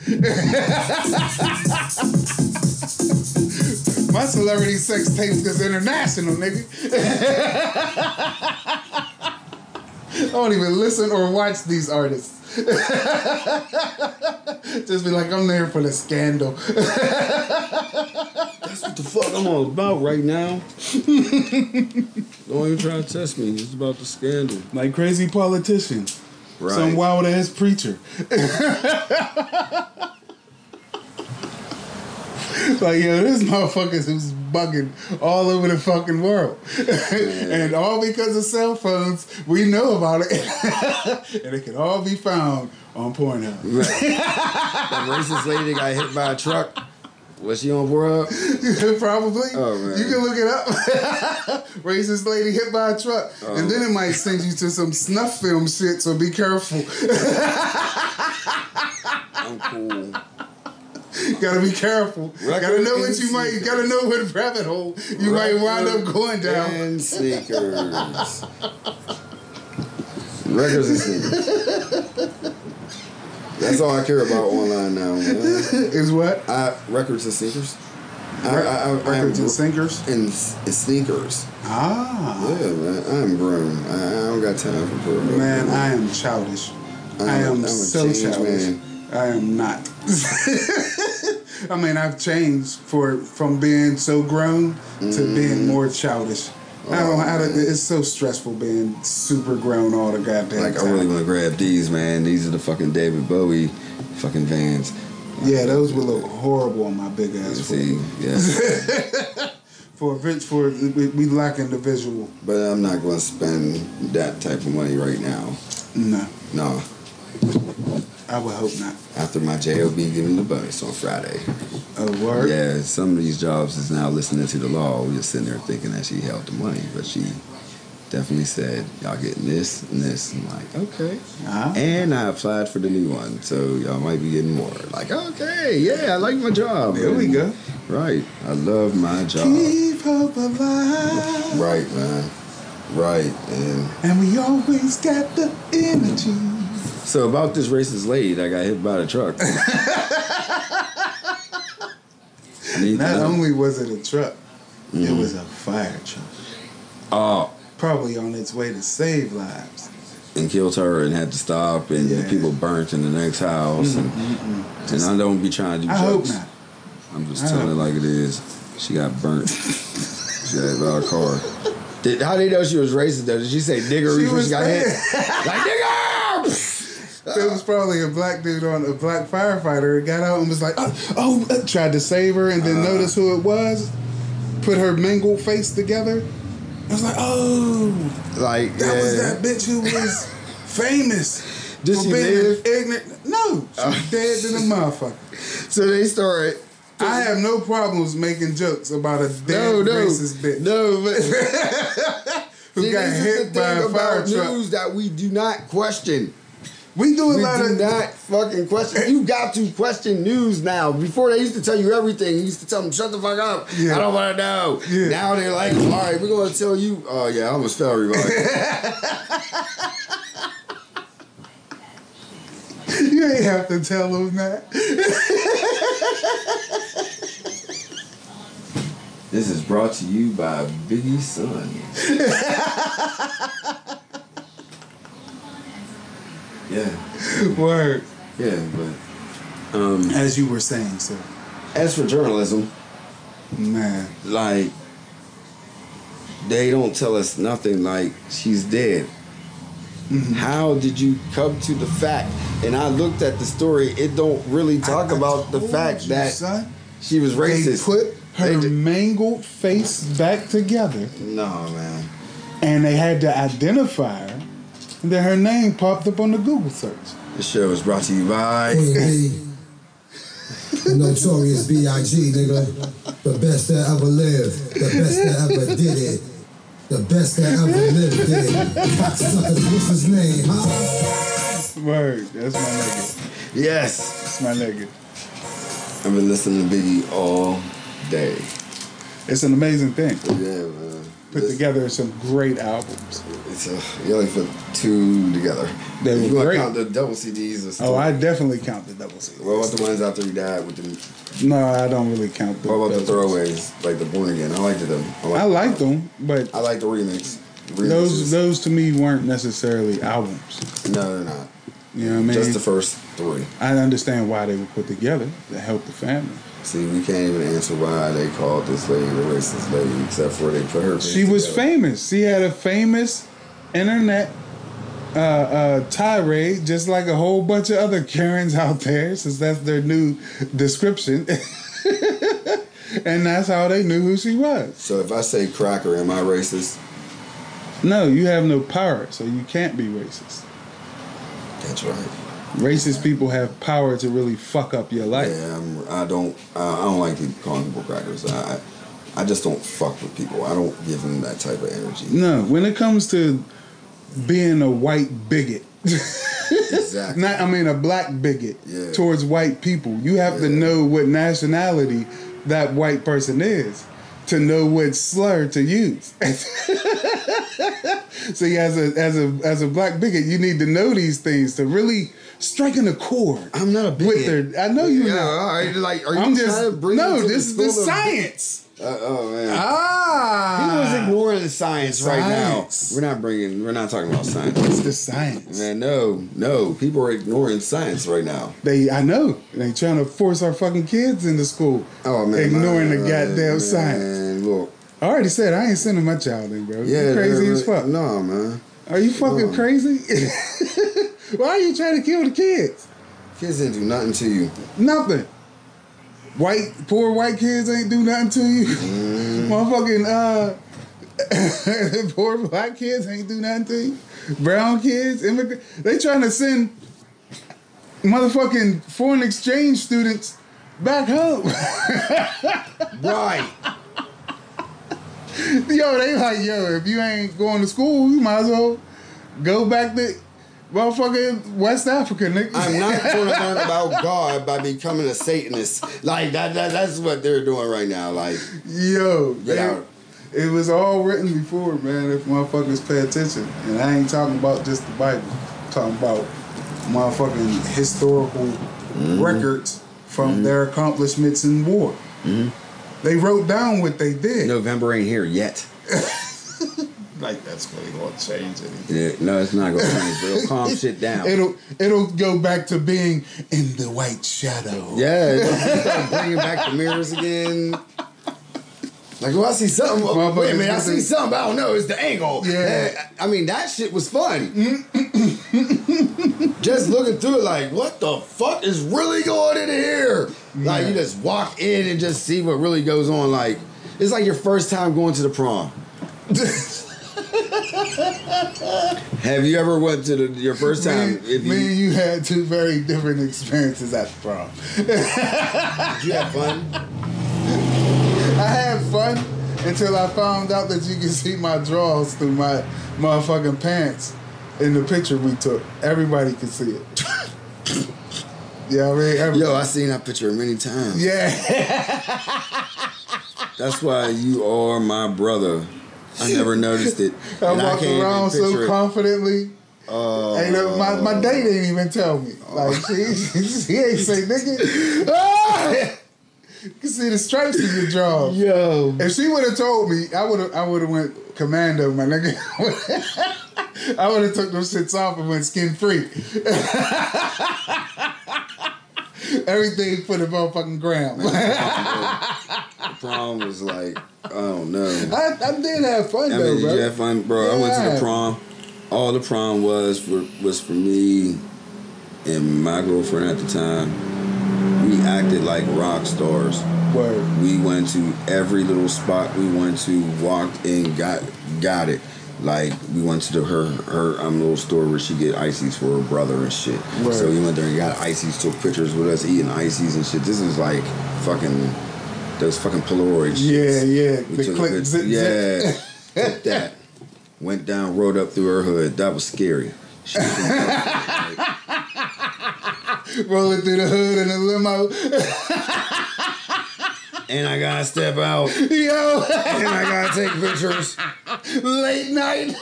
My celebrity sex tapes is international, nigga. I don't even listen or watch these artists. Just be like, I'm there for the scandal. That's what the fuck I'm all about right now. Don't even try to test me. It's about the scandal. Like crazy politicians. Right. Some wild ass preacher. Like, yo, this motherfuckers who's bugging all over the fucking world. And all because of cell phones, we know about it. And it can all be found on Pornhub. Right. That racist lady got hit by a truck. Was she on Pornhub? Probably. Oh, man. You can look it up. Racist lady hit by a truck. Oh. And then it might send you to some snuff film shit, so be careful. I'm cool. Gotta be careful. Gotta know what you might. Gotta know what rabbit hole you might wind up going down. And sneakers. Records and sneakers. That's all I care about online now. Is what? Records and sneakers. Records and sinkers? And sneakers. Ah. Yeah, man. I'm grown. I don't got time for porn. Man, I am childish. I am so childish. Man. I am not. I mean, I've changed from being so grown to being more childish. Oh, it's so stressful being super grown all the goddamn time. I really want to grab these, man. These are the fucking David Bowie fucking Vans. Yeah, those would look horrible on my big ass foot. See, yeah. We lacking the visual. But I'm not going to spend that type of money right now. No. I would hope not. After my JOB giving the bonus on Friday. A word? Yeah, some of these jobs is now listening to the law. We're just sitting there thinking that she held the money, but she definitely said, y'all getting this and this. I'm like, okay. Uh-huh. And I applied for the new one, so y'all might be getting more. Like, okay, yeah, I like my job. There we go. Right. I love my job. Keep hope alive. Right, man. Right. And we always got the energy. So about this racist lady that got hit by the truck. Not only was it a truck, it was a fire truck. Oh. Probably on its way to save lives. And killed her and had to stop, and the people burnt in the next house. And I don't be trying to do jokes. I hope not. I'm just telling it like it is. She got burnt. She got hit by a car. How did they know she was racist, though? Did she say nigger before she got hit? Like, nigger! There was probably a black dude a black firefighter who got out and was like, tried to save her and then noticed who it was, put her mangled face together. I was like, that was that bitch who was famous. Did she live? Ignorant. No, she was dead to the motherfucker. So they started. I have no problems making jokes about a dead racist bitch. No, but who got hit by a fire truck. News that we do not question. We do a lot of... not fucking question. You got to question news now. Before, they used to tell you everything. You used to tell them, shut the fuck up. Yeah. I don't want to know. Yeah. Now they're like, all right, we're going to tell you... Oh, yeah, I almost fell, everybody. You ain't have to tell them that. This is brought to you by Biggie's son. Yeah. Word. Yeah, but as you were saying, sir. As for journalism, man, like they don't tell us nothing. Like she's dead. Mm-hmm. How did you come to the fact? And I looked at the story. It don't really talk about the fact that she was racist. They put her mangled face back together. No, man. And they had to identify her. And then her name popped up on the Google search. This show is brought to you by Notorious B.I.G., nigga. The best that ever lived. The best that ever did it. The best that ever lived did it. Cocksuckers, what's his name, huh? Word, that's my nigga. Yes. That's my nigga. I've been listening to Biggie all day. It's an amazing thing. Yeah, man. Put together some great albums. You only put two together. They were great. You count the double CDs or something? Oh, I definitely count the double CDs. What about the ones after you died with the? No, I don't really count them. What about the throwaways, like the Born Again? I liked them. I liked them, but I like the remix. Those to me weren't necessarily albums. No, they're not. You know what I mean? Just the first three. I understand why they were put together to help the family. See, we can't even answer why they called this lady the racist lady, except for they put her. She was famous. She had a famous internet tirade, just like a whole bunch of other Karens out there, since that's their new description. And that's how they knew who she was. So if I say cracker, am I racist? No, you have no power, so you can't be racist. That's right. Racist people have power to really fuck up your life. Yeah, I don't like people calling people crackers. I just don't fuck with people. I don't give them that type of energy. No, when it comes to being a white bigot, exactly. A black bigot towards white people, you have to know what nationality that white person is to know what slur to use. So as a black bigot, you need to know these things to really. Striking a chord. I'm not a bigot. I know you're not. All right, like, are you trying to bring? No, this is the science. Oh man. He was ignoring the science right now. We're not talking about science. It's the science. Man, no. People are ignoring science right now. They trying to force our fucking kids into school. Oh man, ignoring the goddamn science. Man, look. I already said I ain't sending my child in, bro. Yeah, you're crazy as fuck. No, man. Are you fucking crazy? Why are you trying to kill the kids? Kids didn't do nothing to you. Nothing. Poor white kids ain't do nothing to you. Motherfucking poor black kids ain't do nothing to you. Brown kids, immigrant. They trying to send motherfucking foreign exchange students back home. Right. Yo, they like, if you ain't going to school, you might as well go back to... Motherfucking West Africa, nigga. I'm not going to learn about God by becoming a Satanist. Like that's what they're doing right now. Like, yo, it was all written before, man. If motherfuckers pay attention, and I ain't talking about just the Bible, I'm talking about motherfucking historical records from their accomplishments in war. Mm-hmm. They wrote down what they did. November ain't here yet. Like that's really gonna change anything. Yeah, no, it's not gonna change. But it'll calm shit down. It'll go back to being in the white shadow. Yeah, it'll bring back the mirrors again. Like, I see something. Wait a minute, I see something. But I don't know. It's the angle. Yeah, that shit was fun. Just looking through it, like, what the fuck is really going in here? Yeah. Like, you just walk in and just see what really goes on. Like, it's like your first time going to the prom. Have you ever went to your first time? Me and you had two very different experiences at the prom. Did you have fun? I had fun until I found out that you can see my drawers through my motherfucking pants in the picture we took. Everybody could see it. Yeah, I mean, I seen that picture many times. Yeah. That's why you are my brother. I never noticed it. I walked around so confidently. And my date didn't even tell me. Like, she ain't say nigga. You can see the stripes in your jaw. Yo. If she would have told me, I would have went commando, my nigga. I would have took those shits off and went skin free. Everything for the motherfucking ground. The prom was like, I don't know. I did have fun, though, bro. Did you have fun, bro? Yeah. I went to the prom. All the prom was for me and my girlfriend at the time. We acted like rock stars. Word. We went to every little spot we went to, walked in, got it. Like, we went to her little store where she get ices for her brother and shit. Right. So we went there and got ices, took pictures with us eating ices and shit. This is like fucking, those fucking Polaroid shit. Yeah, yeah. We took clip, zip, yeah, took that. Went down, rode up through her hood. That was scary. She was like, rolling through the hood in a limo. And I gotta step out. Yo. And I gotta take pictures. Late night.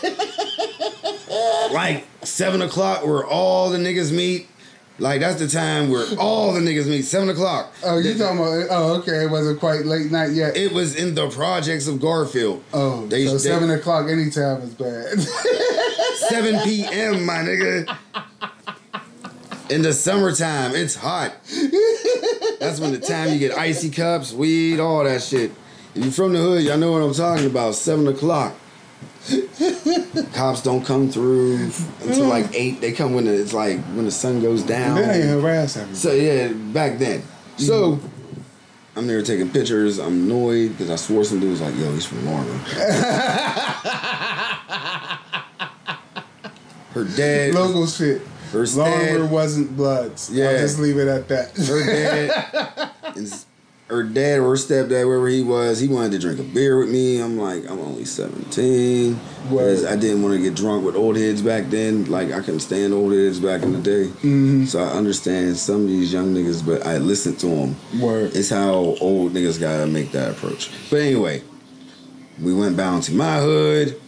Like 7 o'clock where all the niggas meet. Like that's the time where all the niggas meet. 7 o'clock. Oh, you talking about? Oh, okay. It wasn't quite late night yet. It was in the projects of Garfield. Oh, so 7 o'clock anytime is bad. 7 p.m. my nigga. In the summertime, it's hot. That's when the time you get icy cups, weed, all that shit. If you're from the hood, y'all know what I'm talking about. 7 o'clock. Cops don't come through until like 8. They come when the sun goes down. They ain't harassing. So yeah, back then. Mm-hmm. So I'm there taking pictures. I'm annoyed because I swore some dude was like, yo, he's from Florida. Her dad. Local shit. Her Longer dad, wasn't Bloods. Yeah. I'll just leave it at that. Her dad or her stepdad, wherever he was, he wanted to drink a beer with me. I'm like, I'm only 17. What? I didn't want to get drunk with old heads back then. Like, I couldn't stand old heads back in the day. Mm-hmm. So I understand some of these young niggas, but I listened to them. Word. It's how old niggas got to make that approach. But anyway, we went bound to my hood.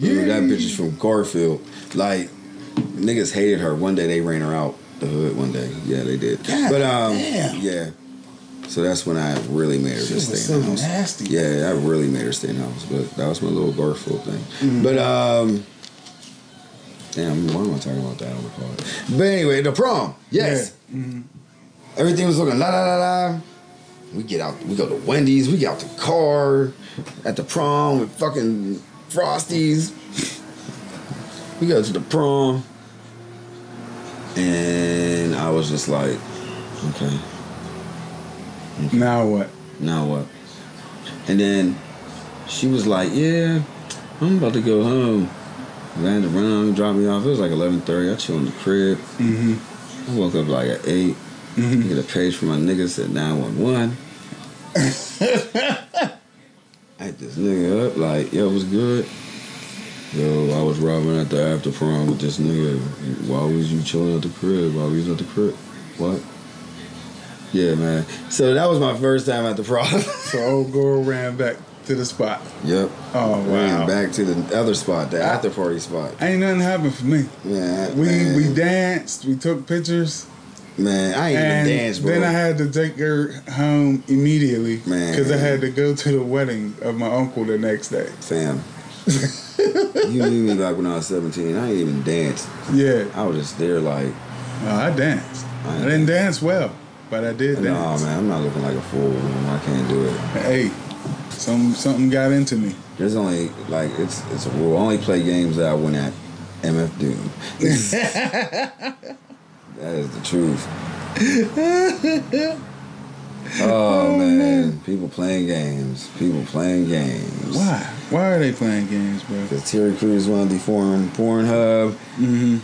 Remember, that bitch is from Garfield. Like, niggas hated her. One day they ran her out the hood one day. Yeah, they did. God, but damn. Yeah. So that's when I really made her stay in the house. Nasty. Yeah, I really made her stay in the house. But that was my little Garfield thing. Mm-hmm. But damn, why am I talking about that? I don't recall it. But anyway, the prom. Yes. Yeah. Mm-hmm. Everything was looking la la la la. We get out, we go to Wendy's, we get out the car at the prom with fucking Frosties. We go to the prom, and I was just like, okay. Now what? And then she was like, yeah, I'm about to go home. I had to run home, drop me off. It was like 11:30. I chill in the crib. Mm-hmm. I woke up like at 8. Mm-hmm. Get a page from my nigga, said 911. I hit this nigga up like, yo, what's good? Yo, I was robbing at the after prom with this nigga. Why was you chilling at the crib? Why was you at the crib? What? Yeah, man. So that was my first time at the prom. So old girl ran back to the spot. Yep. Oh, wow. Ran back to the other spot, the after party spot. Ain't nothing happened for me. Yeah, we danced. We took pictures. Man, I ain't even danced, bro. Then I had to take her home immediately. Man. Because I had to go to the wedding of my uncle the next day. Fam. You knew me back when I was 17. I ain't even danced. Yeah, I was just there like. No, I danced. I didn't dance well, but I did dance. No, man, I'm not looking like a fool. I can't do it. Hey, something got into me. There's only like it's a rule. I only play games that I win at MF Doom. That is the truth. Oh man, people playing games. Why are they playing games, bro? Because Terry Crews wanted to form Pornhub. Mm-hmm.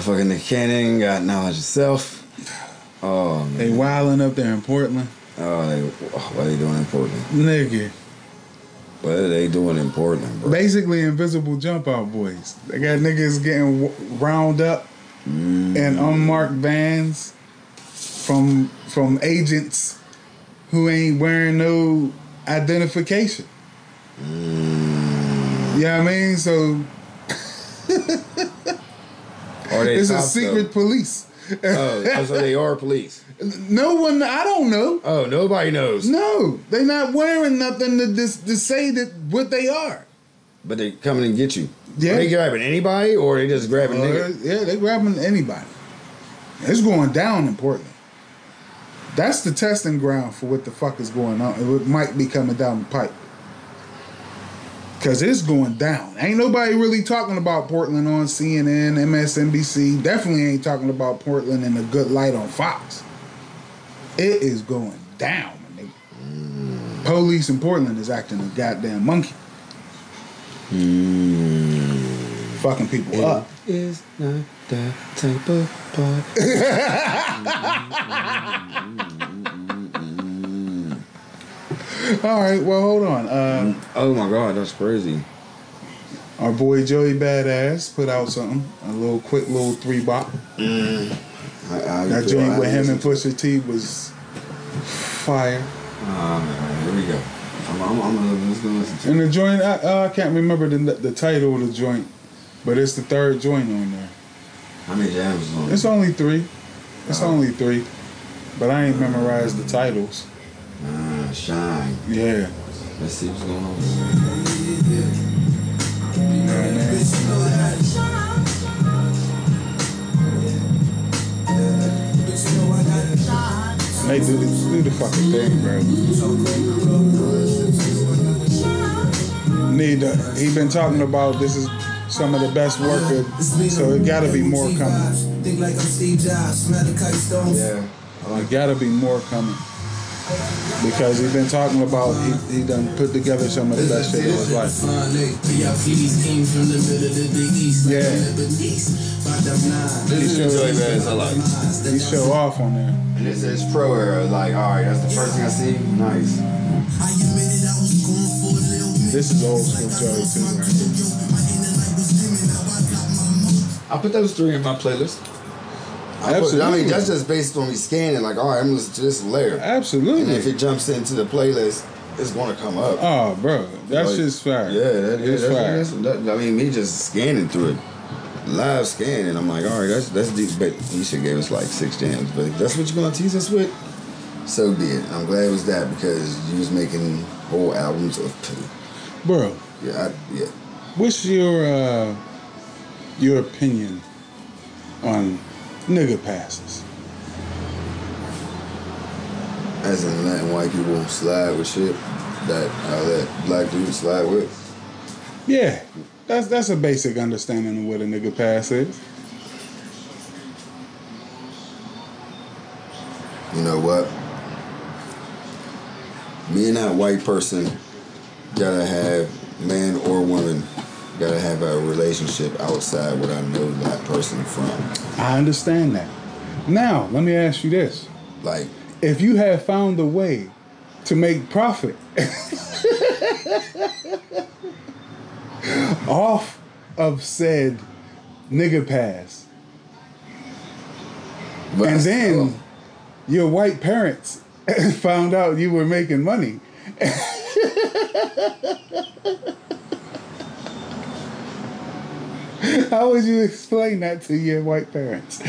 Fucking Nick Cannon got Knowledge Itself. Oh man, they wilding up there in Portland. What are they doing in Portland, nigga? What are they doing in Portland, bro? Basically invisible jump out boys. They got niggas getting round up in unmarked vans from agents who ain't wearing no identification. You know what I mean? So it's a secret police. Oh, so they are police. No one, I don't know. Oh, nobody knows. No, they're not wearing nothing to say that what they are. But they're coming and get you. Yeah. Are they grabbing anybody, or are they just grabbing niggas? Yeah, they're grabbing anybody. It's going down in Portland. That's the testing ground for what the fuck is going on. It might be coming down the pipe. Because it's going down. Ain't nobody really talking about Portland on CNN, MSNBC. Definitely ain't talking about Portland in a good light on Fox. It is going down. Police in Portland is acting a goddamn monkey. Fucking people up. It is not that type of part. All right, well, hold on. Oh my God, that's crazy. Our boy Joey Badass put out something, a little quick little 3-bop. That joint with him and Pusha T was fire. Here we go. I'm just gonna listen to it. And the joint, I can't remember the title of the joint, but it's the third joint on there. How many jams is on there? It's only 3. It's only 3. But I ain't memorized the titles. Shine. Yeah. Let's see what's going on. You know what I mean? They do the fucking thing, bro. He been talking about this is some of the best work, so it gotta be more coming. Think like I'm Steve Jobs, yeah, it gotta be more coming, because he's been talking about he done put together some of the best shit in his life. Yeah, he show off on there. And this is pro era, like, alright, that's the first thing I see. Nice. This is old school Joey too, right? I put those 3 in my playlist. Absolutely. That's just based on me scanning. Like, all right, I'm listening to this layer. Absolutely. And if it jumps into the playlist, it's going to come up. Oh, bro. That's just fire. Yeah, that's fire. Me just scanning through it. Live scanning. I'm like, all right, that's deep. But you should give us like 6 jams. But if that's what you're going to tease us with, so be it. I'm glad it was that, because you was making whole albums of 2. Bro. Yeah. What's your opinion on nigga passes? As in letting white people slide with shit that I let black dudes slide with? Yeah, that's a basic understanding of what a nigga pass is. You know what? Being that white person, gotta have, man or woman, gotta have a relationship outside what I know that person from. I understand that. Now, let me ask you this. Like, if you have found a way to make profit off of said nigga pass, and then your white parents found out you were making money. How would you explain that to your white parents?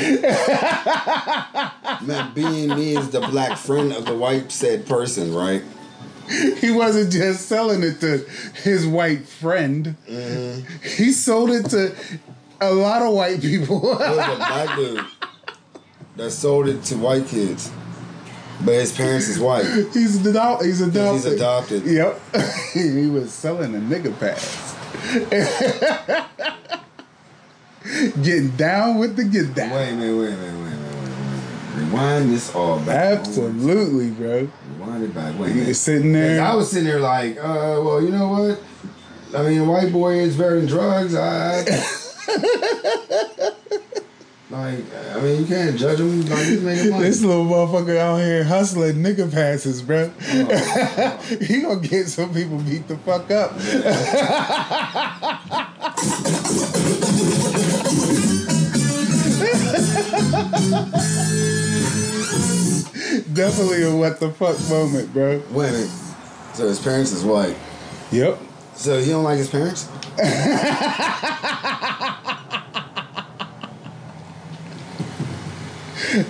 Man, being me is the black friend of the white said person, right? He wasn't just selling it to his white friend. Mm-hmm. He sold it to a lot of white people. It was a black dude that sold it to white kids, but his parents is white. He's adopted. He's adopted. Yep. He was selling a nigga pass. Getting down with the get down. Wait. Rewind this all back. Absolutely, bro. Rewind it back. Wait, you was sitting there. I was sitting there like, well, you know what? I mean, a white boy is wearing drugs. You can't judge him. Like, he's making money. This little motherfucker out here hustling nigga passes, bro. He gonna get some people beat the fuck up. Definitely a what the fuck moment, bro. Wait a minute. So his parents is white. Yep. So he don't like his parents?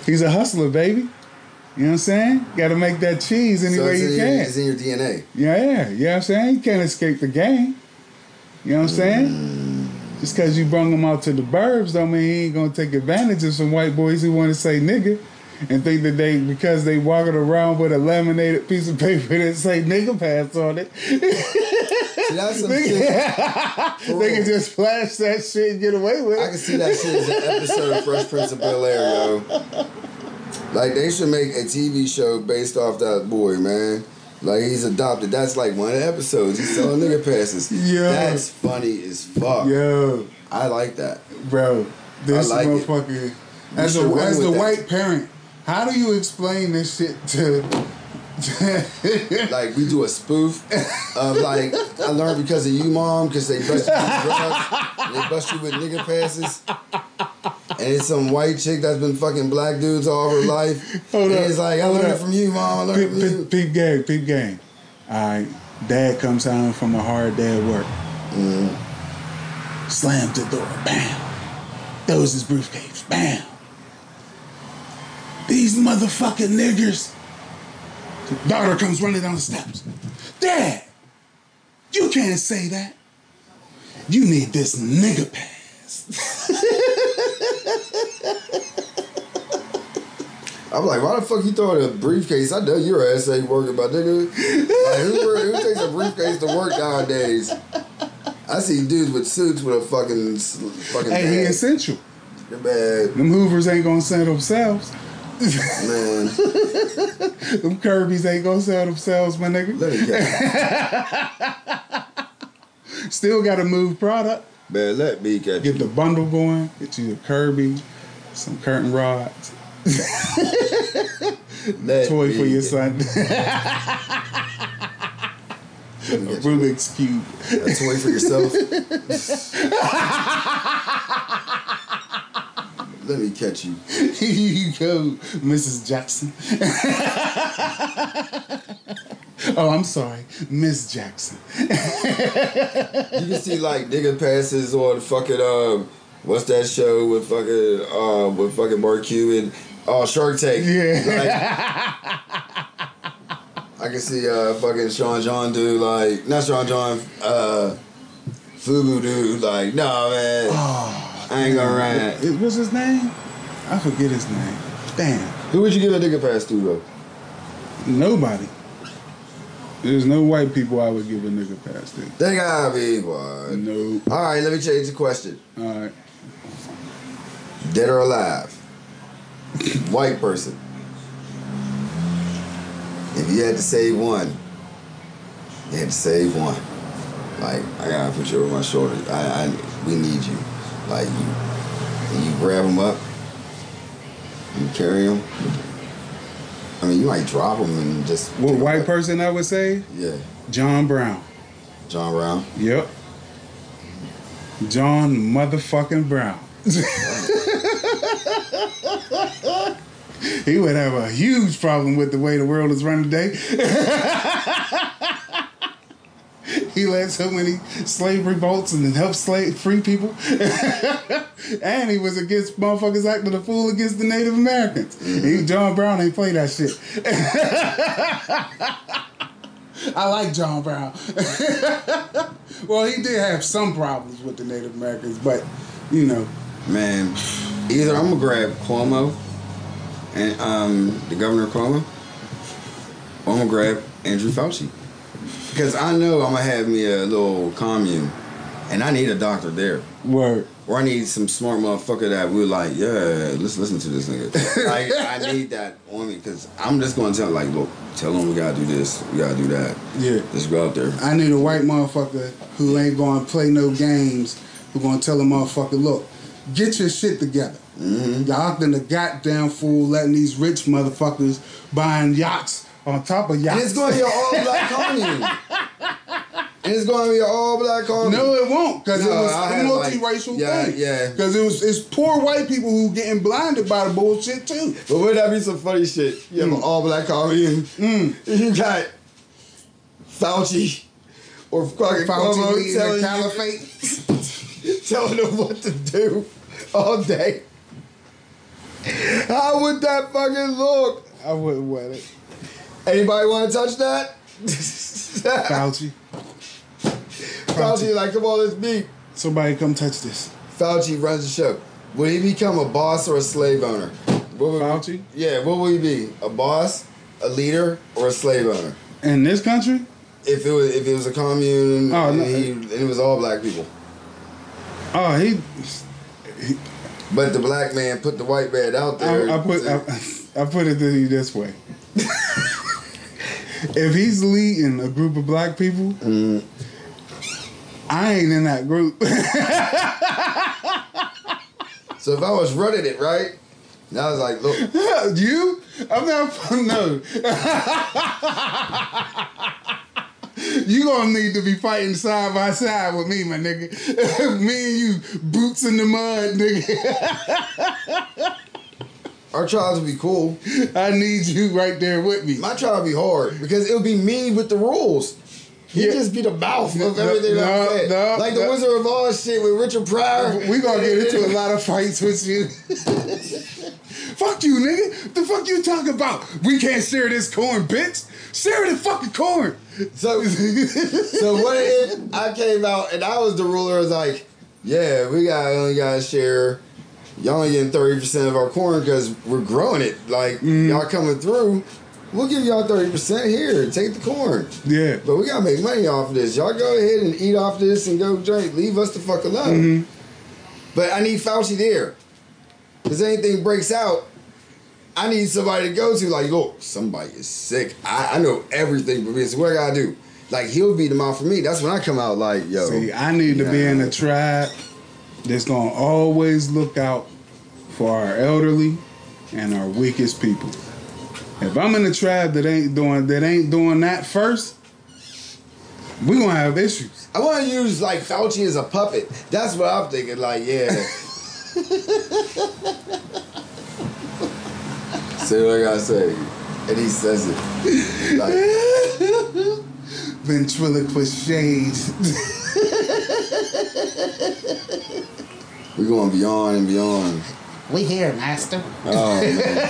He's a hustler, baby. You know what I'm saying? Got to make that cheese any way you can. It's in your DNA. Yeah, you know what I'm saying? You can't escape the game. You know what I'm saying? Just because you brung him out to the burbs don't mean he ain't going to take advantage of some white boys who want to say nigga and think that they, because they walking around with a laminated piece of paper that say nigga pass on it. See, that's some shit. They can just flash that shit and get away with it. I can see that shit as an episode of Fresh Prince of Bel-Air, yo. Like, they should make a TV show based off that boy, man. Like, he's adopted. That's like one of the episodes. He's selling nigga passes. Yo. That's funny as fuck. Yo. I like that. Bro, this I like motherfucker. It. As the white parent, how do you explain this shit to... Like, we do a spoof of, like, I learned because of you, Mom, because they bust you with drugs. They bust you with nigga passes. And it's some white chick that's been fucking black dudes all her life. Hold and up. It's like, I learned it from you, Mom. I learned it from you. Peep gang. All right. Dad comes home from a hard day at work. Mm-hmm. Slams the door. Bam. Throws his briefcase. Bam. These motherfucking niggers. The daughter comes running down the steps. Dad, you can't say that. You need this nigga pass. I'm like, why the fuck you throw in a briefcase? I know your ass ain't working, my nigga. Like, who takes a briefcase to work nowadays? I see dudes with suits with a fucking. Hey, he essential. Man. Them Hoovers ain't gonna sell themselves. Man. Them Kirby's ain't gonna sell themselves, my nigga. Let it go. Still gotta move product. Man, let me get you. Get the bundle going. Get you a Kirby, some curtain rods. Toy for your son. A Rubik's Cube. A toy for yourself. Let me catch you. Here you go, Mrs. Jackson. Oh, I'm sorry, Miss Jackson. You can see like nigga passes on fucking what's that show with fucking Mark Cuban? Oh, Shark Tank. Yeah. Like, I can see fucking Sean John dude like not Sean John Fubu dude like no man. Oh. I ain't gonna ride. What's his name? I forget his name. Damn. Who would you give a nigga pass to, though? Nobody. There's no white people I would give a nigga pass to. They gotta be one. No. All right, let me change the question. All right. Dead or alive? White person. If you had to save one, you had to save one. Like, I gotta put you over my shoulder. We need you. Like, you grab them up, you carry them. I mean, you might drop them and just... What white person I would say? Yeah. John Brown? Yep. John motherfucking Brown. He would have a huge problem with the way the world is run today. He led so many slave revolts and helped free people. And he was against motherfuckers acting a fool against the Native Americans. Mm-hmm. John Brown ain't play that shit. I like John Brown. Well, he did have some problems with the Native Americans, but, you know. Man, either I'm going to grab Cuomo, and the Governor Cuomo, or I'm going to grab Andrew Fauci. Because I know I'm going to have me a little commune, and I need a doctor there. Word. Or I need some smart motherfucker that we're like, yeah, let's listen to this nigga. Like, I need that on me, because I'm just going to tell, like, look, tell him we got to do this, we got to do that. Yeah. Let's go out there. I need a white motherfucker who ain't going to play no games, who going to tell a motherfucker, look, get your shit together. Mm-hmm. Y'all been a goddamn fool letting these rich motherfuckers buying yachts on top of y'all. And it's going to be an all-black commune. And it's going to be an all-black commune. No, it won't, because it was a multiracial thing. Yeah, because it's poor white people who getting blinded by the bullshit, too. But wouldn't that be some funny shit? You have an all-black commune. You got Fauci or fucking Fauci telling the caliphate. Telling them what to do all day. How would with that fucking look. I wouldn't wet it. Anybody want to touch that? Fauci. Fauci, like, come on, it's me. Somebody come touch this. Fauci runs the show. Would he become a boss or a slave owner? Fauci? Yeah, what would he be? A boss, a leader, or a slave owner? In this country? If it was a commune and it was all black people. Oh, he but the black man put the white man out there. I put it to you this way. If he's leading a group of black people, I ain't in that group. So if I was running it, right? And I was like, look. You? I'm not... No. You gonna need to be fighting side by side with me, my nigga. Me and you, boots in the mud, nigga. Our trials will be cool. I need you right there with me. My trial will be hard because it'll be me with the rules. He just be the mouth of everything that I said. Like the Wizard of Oz shit with Richard Pryor. We gonna get into a lot of fights with you. Fuck you, nigga. The fuck you talking about? We can't share this corn, bitch. Share the fucking corn. So what if I came out and I was the ruler? I was like, yeah, we only gotta share. Y'all only getting 30% of our corn because we're growing it. Like y'all coming through. We'll give y'all 30% here. Take the corn. Yeah. But we got to make money off of this. Y'all go ahead and eat off this and go drink. Leave us the fuck alone. Mm-hmm. But I need Fauci there. Because anything breaks out, I need somebody to go to. Like, look, somebody is sick. I know everything. But so what I got to do? Like, he'll be the mouth for me. That's when I come out like, yo. See, I need to be in a tribe that's going to always look out for our elderly and our weakest people. If I'm in a tribe that ain't doing that first, we gonna have issues. I want to use like Fauci as a puppet. That's what I'm thinking. Like, yeah. Say what I gotta say, and he says it. Like, ventriloquist shade. We're going beyond and beyond. We here, master. Oh, man.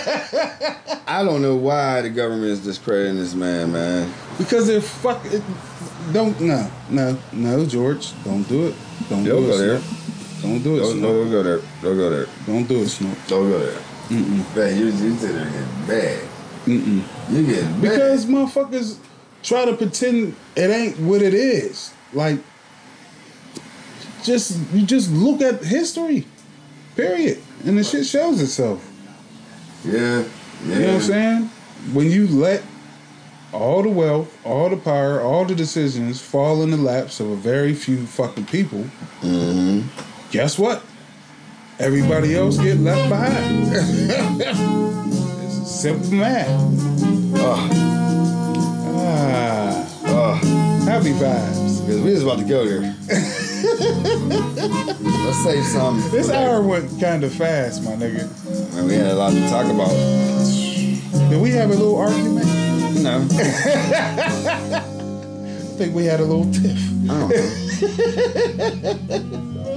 I don't know why the government is discrediting this man. Because they're fucking... No, George. Don't do it. Don't do it, Snoop. Don't go there. Mm-mm. Man, you said they're getting bad. Mm-mm. You're getting bad. Because motherfuckers try to pretend it ain't what it is. Like, you just look at history. Period. And the shit shows itself. Yeah. You know what I'm saying? When you let all the wealth, all the power, all the decisions fall in the laps of a very few fucking people, guess what? Everybody else get left behind. It's simple math. Happy vibes. Because we just about to go there. Let's save some. This hour went kind of fast, my nigga. And we had a lot to talk about. Did we have a little argument? No. I think we had a little tiff. I don't know.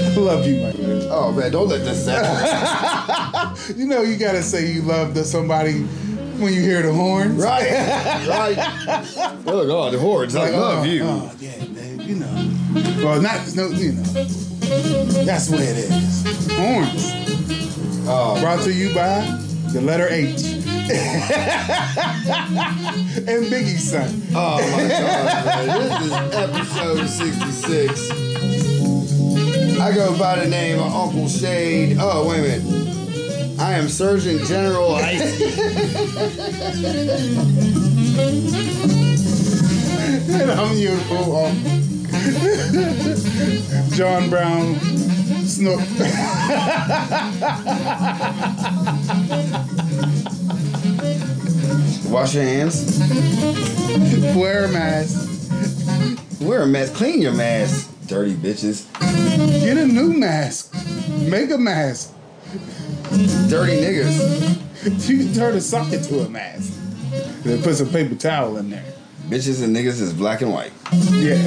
I love you, my nigga. Oh, man, don't let this happen. You know you gotta say you love somebody when you hear the horns. Right. Oh, God, the horns. Like, I love you. Oh, yeah, man, you know. Well, that's what it is. Horns. Brought to you by the letter H. And Biggie's son. Oh, my God, man. This is episode 66. I go by the name of Uncle Shade. Oh, wait a minute. I am Surgeon General Ice-Ski. And I'm your cool uncle. John Brown, Snoop. Wash your hands. Wear a mask. Clean your mask. Dirty bitches. Get a new mask. Make a mask. Dirty niggas. You can turn a sock into a mask. Then put some paper towel in there. Bitches and niggas is black and white. Yeah.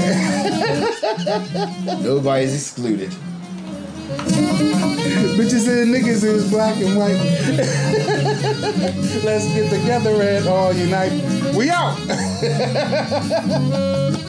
Nobody's excluded. Bitches and niggas is black and white. Let's get together and all unite. We out.